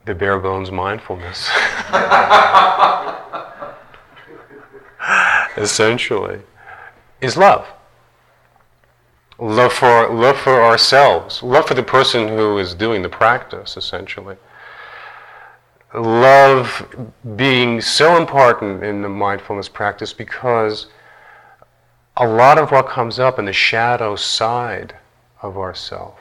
The bare bones mindfulness. Essentially, is love. Love for ourselves. Love for the person who is doing the practice, essentially. Love being so important in the mindfulness practice because a lot of what comes up in the shadow side of ourself,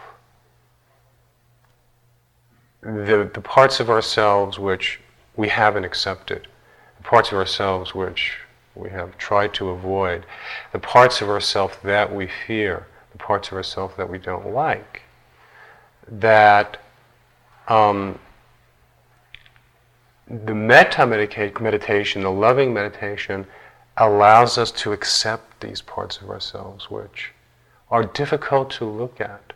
the parts of ourselves which we haven't accepted, the parts of ourselves which we have tried to avoid, the parts of ourselves that we fear, the parts of ourselves that we don't like, that the metta meditation, the loving meditation, allows us to accept these parts of ourselves which are difficult to look at,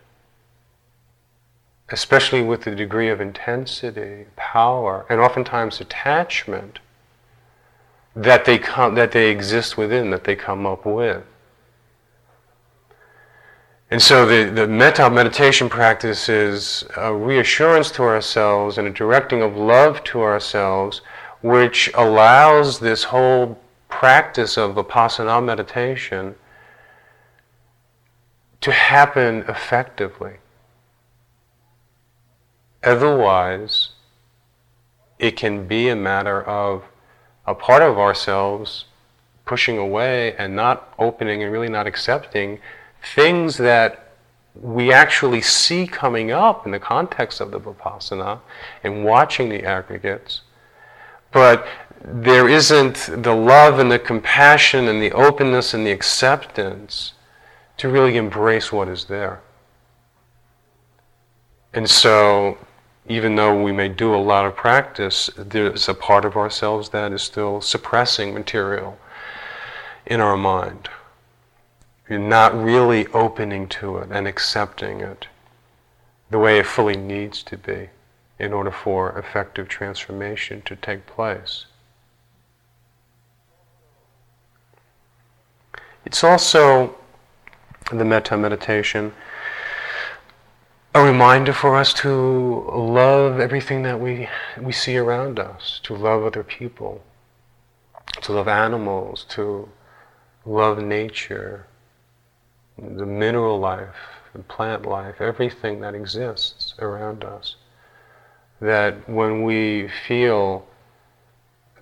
especially with the degree of intensity, power, and oftentimes attachment that they come up with. And so the metta meditation practice is a reassurance to ourselves and a directing of love to ourselves, which allows this whole practice of Vipassana meditation to happen effectively. Otherwise, it can be a matter of a part of ourselves pushing away and not opening and really not accepting things that we actually see coming up in the context of the Vipassana and watching the aggregates. But there isn't the love and the compassion and the openness and the acceptance to really embrace what is there. And so, even though we may do a lot of practice, there's a part of ourselves that is still suppressing material in our mind. You're not really opening to it and accepting it the way it fully needs to be in order for effective transformation to take place. It's also, the metta meditation, a reminder for us to love everything that we see around us, to love other people, to love animals, to love nature, the mineral life, the plant life, everything that exists around us. That when we feel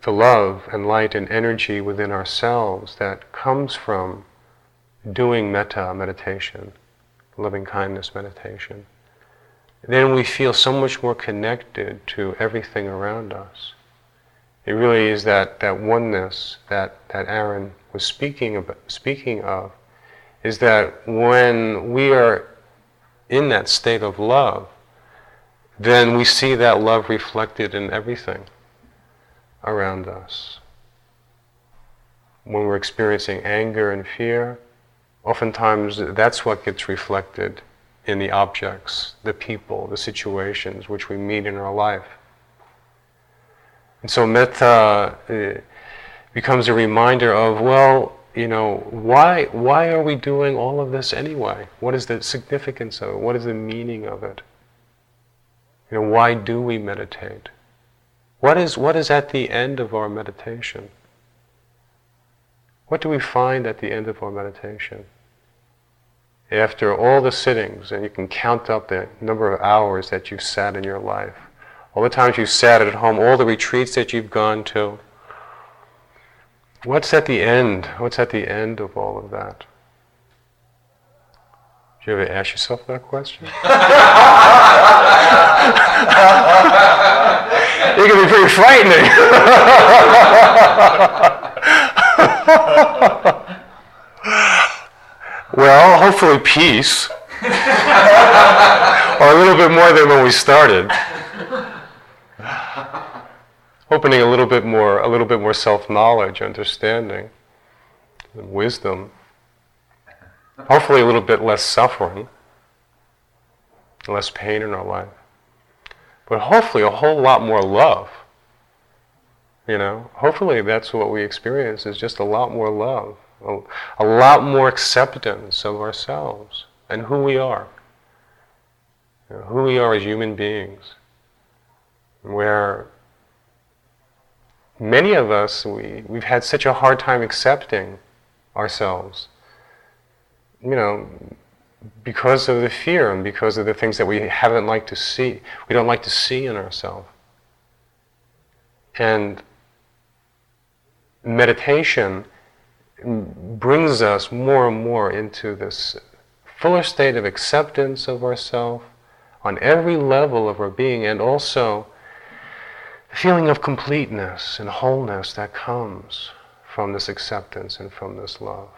the love and light and energy within ourselves that comes from doing metta meditation, loving kindness meditation, then we feel so much more connected to everything around us. It really is that oneness that Aaron was speaking of, is that when we are in that state of love, then we see that love reflected in everything around us. When we're experiencing anger and fear, oftentimes that's what gets reflected in the objects, the people, the situations which we meet in our life. And so metta becomes a reminder of, well, you know, why are we doing all of this anyway? What is the significance of it? What is the meaning of it? You know, why do we meditate? What is at the end of our meditation? What do we find at the end of our meditation? After all the sittings, and you can count up the number of hours that you've sat in your life, all the times you've sat at home, all the retreats that you've gone to, what's at the end? What's at the end of all of that? Do you ever ask yourself that question? It can be pretty frightening. Well, hopefully peace. Or a little bit more than when we started. Opening a little bit more self-knowledge, understanding, and wisdom. Hopefully a little bit less suffering, less pain in our life. But hopefully a whole lot more love. You know, hopefully that's what we experience, is just a lot more love, a lot more acceptance of ourselves and who we are. You know, who we are as human beings. Where many of us, we've had such a hard time accepting ourselves. You know, because of the fear and because of the things that we haven't liked to see. We don't like to see in ourselves. And meditation brings us more and more into this fuller state of acceptance of ourselves on every level of our being, and also the feeling of completeness and wholeness that comes from this acceptance and from this love.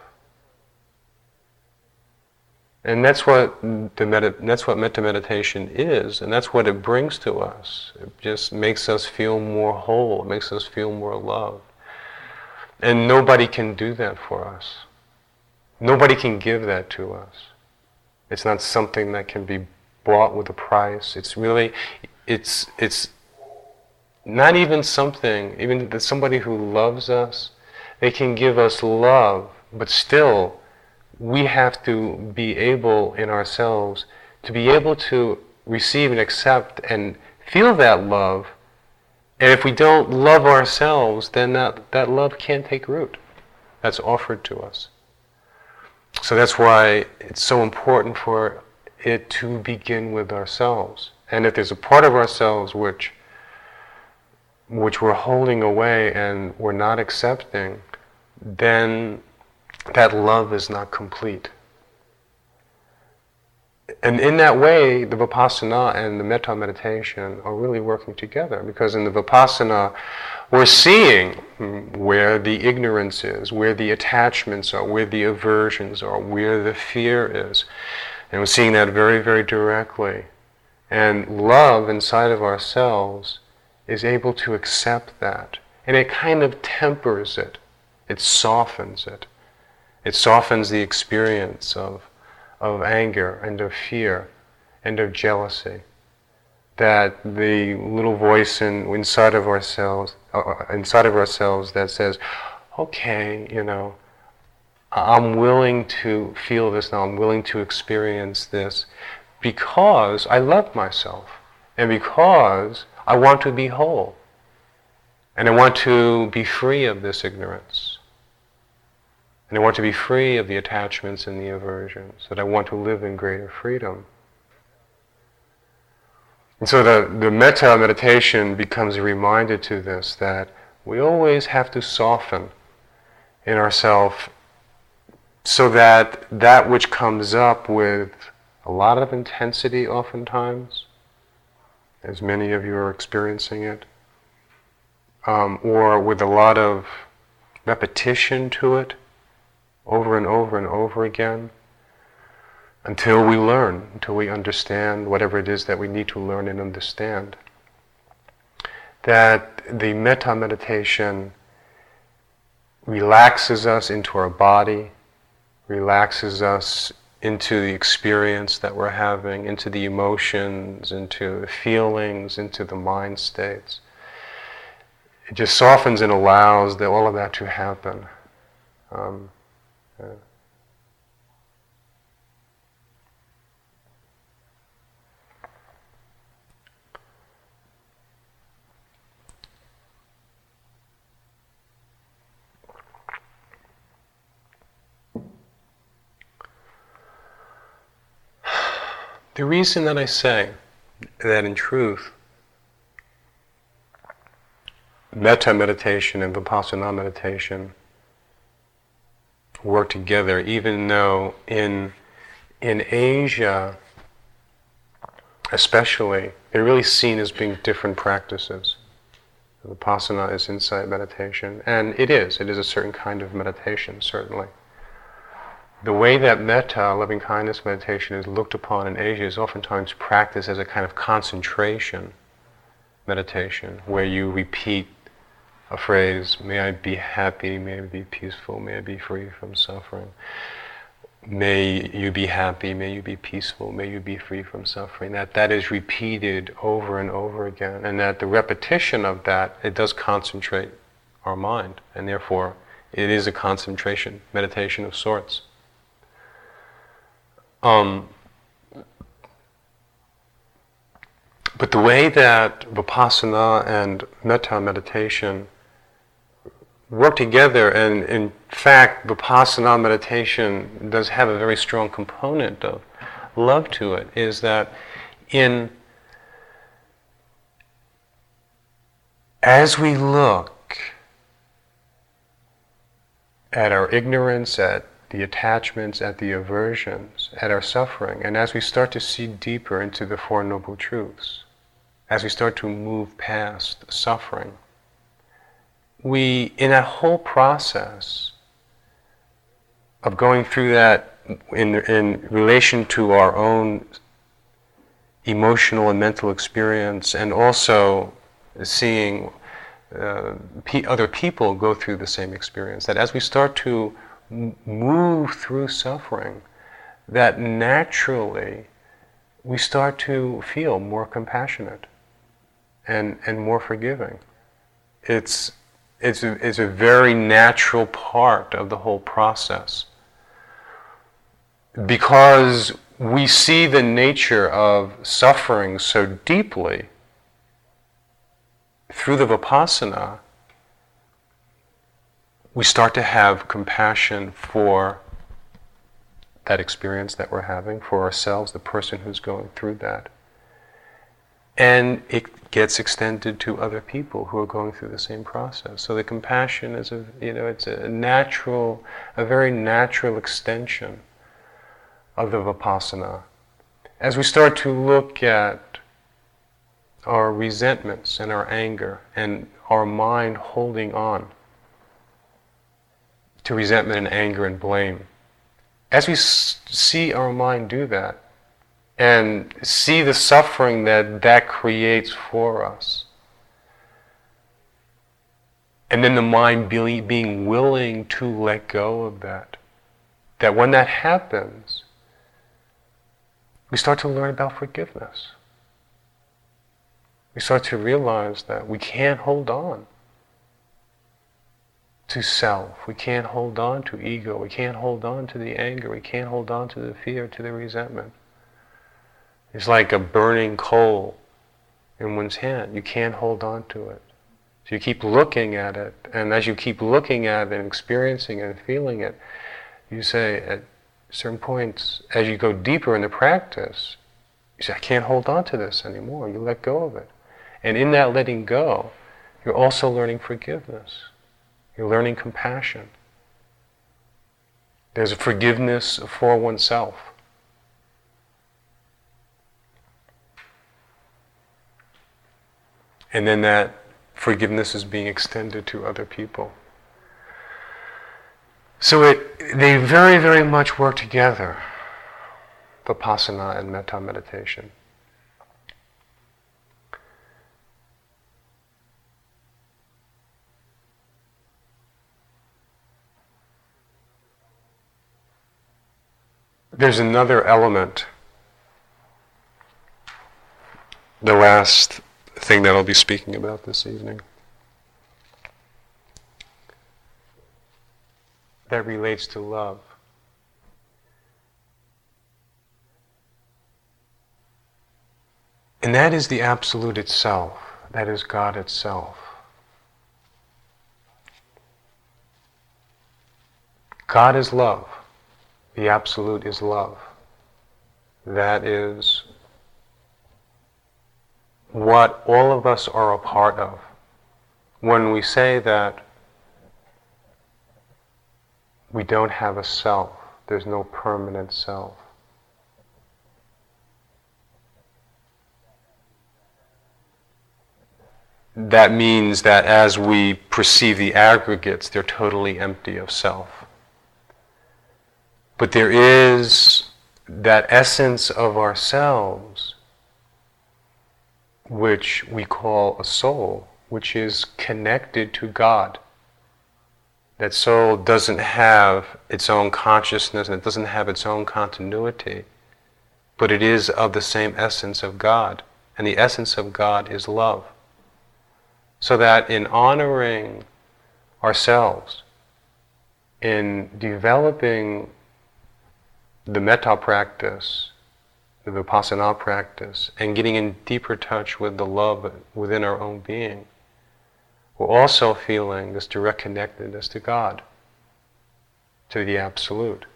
And that's what metta meditation is, and that's what it brings to us. It just makes us feel more whole. It makes us feel more loved. And nobody can do that for us. Nobody can give that to us. It's not something that can be bought with a price. It's really, it's not even something, even that somebody who loves us, they can give us love, but still, we have to be able in ourselves to be able to receive and accept and feel that love. And if we don't love ourselves, then that love can't take root. That's offered to us. So that's why it's so important for it to begin with ourselves. And if there's a part of ourselves which we're holding away and we're not accepting, then that love is not complete. And in that way, the Vipassana and the Metta meditation are really working together, because in the Vipassana, we're seeing where the ignorance is, where the attachments are, where the aversions are, where the fear is. And we're seeing that very, very directly. And love inside of ourselves is able to accept that. And it kind of tempers it. It softens it. It softens the experience of anger and of fear and of jealousy, that the little voice inside of ourselves that says, okay, you know, I'm willing to feel this now, I'm willing to experience this because I love myself and because I want to be whole and I want to be free of this ignorance. And I want to be free of the attachments and the aversions, that I want to live in greater freedom. And so the metta meditation becomes a reminder to this, that we always have to soften in ourselves so that that which comes up with a lot of intensity oftentimes, as many of you are experiencing it, or with a lot of repetition to it, over and over and over again, until we learn, until we understand whatever it is that we need to learn and understand. That the metta meditation relaxes us into our body, relaxes us into the experience that we're having, into the emotions, into the feelings, into the mind states. It just softens and allows all of that to happen. The reason that I say that in truth, metta meditation and vipassana meditation work together, even though in in Asia, especially, they're really seen as being different practices. Vipassana is insight meditation, and it is a certain kind of meditation, certainly. The way that metta, loving-kindness meditation, is looked upon in Asia is oftentimes practiced as a kind of concentration meditation, where you repeat a phrase, may I be happy, may I be peaceful, may I be free from suffering. May you be happy, may you be peaceful, may you be free from suffering. That is repeated over and over again, and that the repetition of that, it does concentrate our mind, and therefore it is a concentration, meditation of sorts. But the way that Vipassana and Metta meditation work together, and in fact, Vipassana meditation does have a very strong component of love to it, is that as we look at our ignorance, at the attachments, at the aversions, at our suffering, and as we start to see deeper into the Four Noble Truths, as we start to move past suffering, we, in that whole process of going through that in relation to our own emotional and mental experience, and also seeing other people go through the same experience, that as we start to move through suffering, that naturally we start to feel more compassionate and more forgiving. It's a very natural part of the whole process, because we see the nature of suffering so deeply. Through the Vipassana, we start to have compassion for that experience that we're having, for ourselves, the person who's going through that. And it gets extended to other people who are going through the same process. So the compassion is it's a very natural extension of the Vipassana. As we start to look at our resentments and our anger, and our mind holding on to resentment and anger and blame. As we see our mind do that, and see the suffering that creates for us, and then the mind being willing to let go of that when that happens, we start to learn about forgiveness. We start to realize that we can't hold on to self, we can't hold on to ego, we can't hold on to the anger, we can't hold on to the fear, to the resentment. It's like a burning coal in one's hand. You can't hold on to it. So you keep looking at it, and as you keep looking at it and experiencing it and feeling it, you say at certain points, as you go deeper in the practice, you say, I can't hold on to this anymore. You let go of it. And in that letting go, you're also learning forgiveness. You're learning compassion. There's a forgiveness for oneself. And then that forgiveness is being extended to other people. So they very, very much work together, Vipassana and Metta meditation. There's another element, the last thing that I'll be speaking about this evening, that relates to love. And that is the Absolute itself, that is God itself. God is love. The Absolute is love. That is what all of us are a part of. When we say that we don't have a self, there's no permanent self, that means that as we perceive the aggregates, they're totally empty of self. But there is that essence of ourselves, which we call a soul, which is connected to God. That soul doesn't have its own consciousness, and it doesn't have its own continuity, but it is of the same essence of God. And the essence of God is love. So that in honoring ourselves, in developing the metta practice, the vipassana practice, and getting in deeper touch with the love within our own being, we're also feeling this direct connectedness to God, to the Absolute.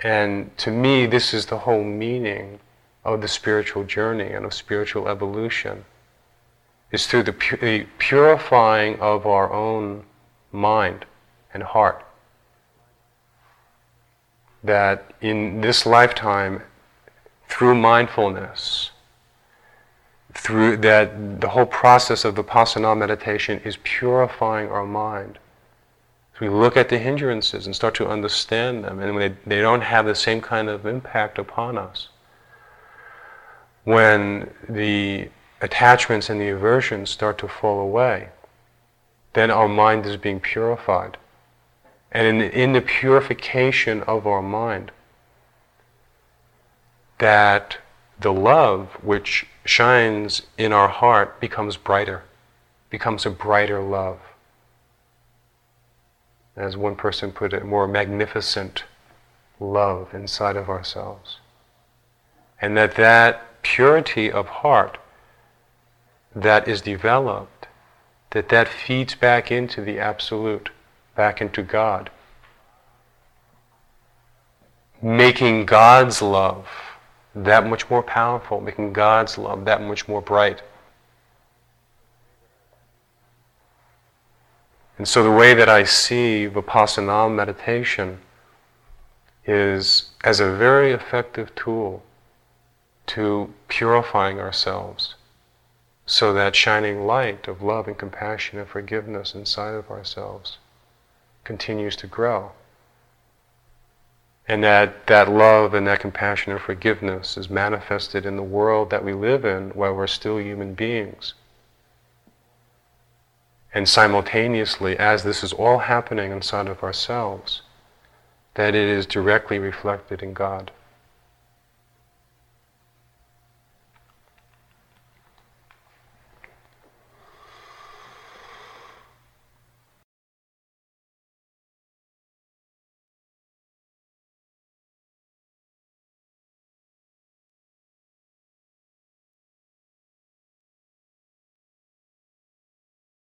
And to me, this is the whole meaning of the spiritual journey and of spiritual evolution, is through the purifying of our own mind and heart. That in this lifetime, through mindfulness, through that the whole process of Vipassana meditation is purifying our mind. So we look at the hindrances and start to understand them, and when they don't have the same kind of impact upon us. When the attachments and the aversions start to fall away, then our mind is being purified. And in the purification of our mind, that the love which shines in our heart becomes brighter, becomes a brighter love. As one person put it, more magnificent love inside of ourselves. And that purity of heart that is developed, that feeds back into the Absolute, back into God, making God's love that much more powerful, making God's love that much more bright. And so the way that I see Vipassana meditation is as a very effective tool to purifying ourselves, so that shining light of love and compassion and forgiveness inside of ourselves continues to grow. And that love and that compassion and forgiveness is manifested in the world that we live in while we're still human beings. And simultaneously, as this is all happening inside of ourselves, that it is directly reflected in God.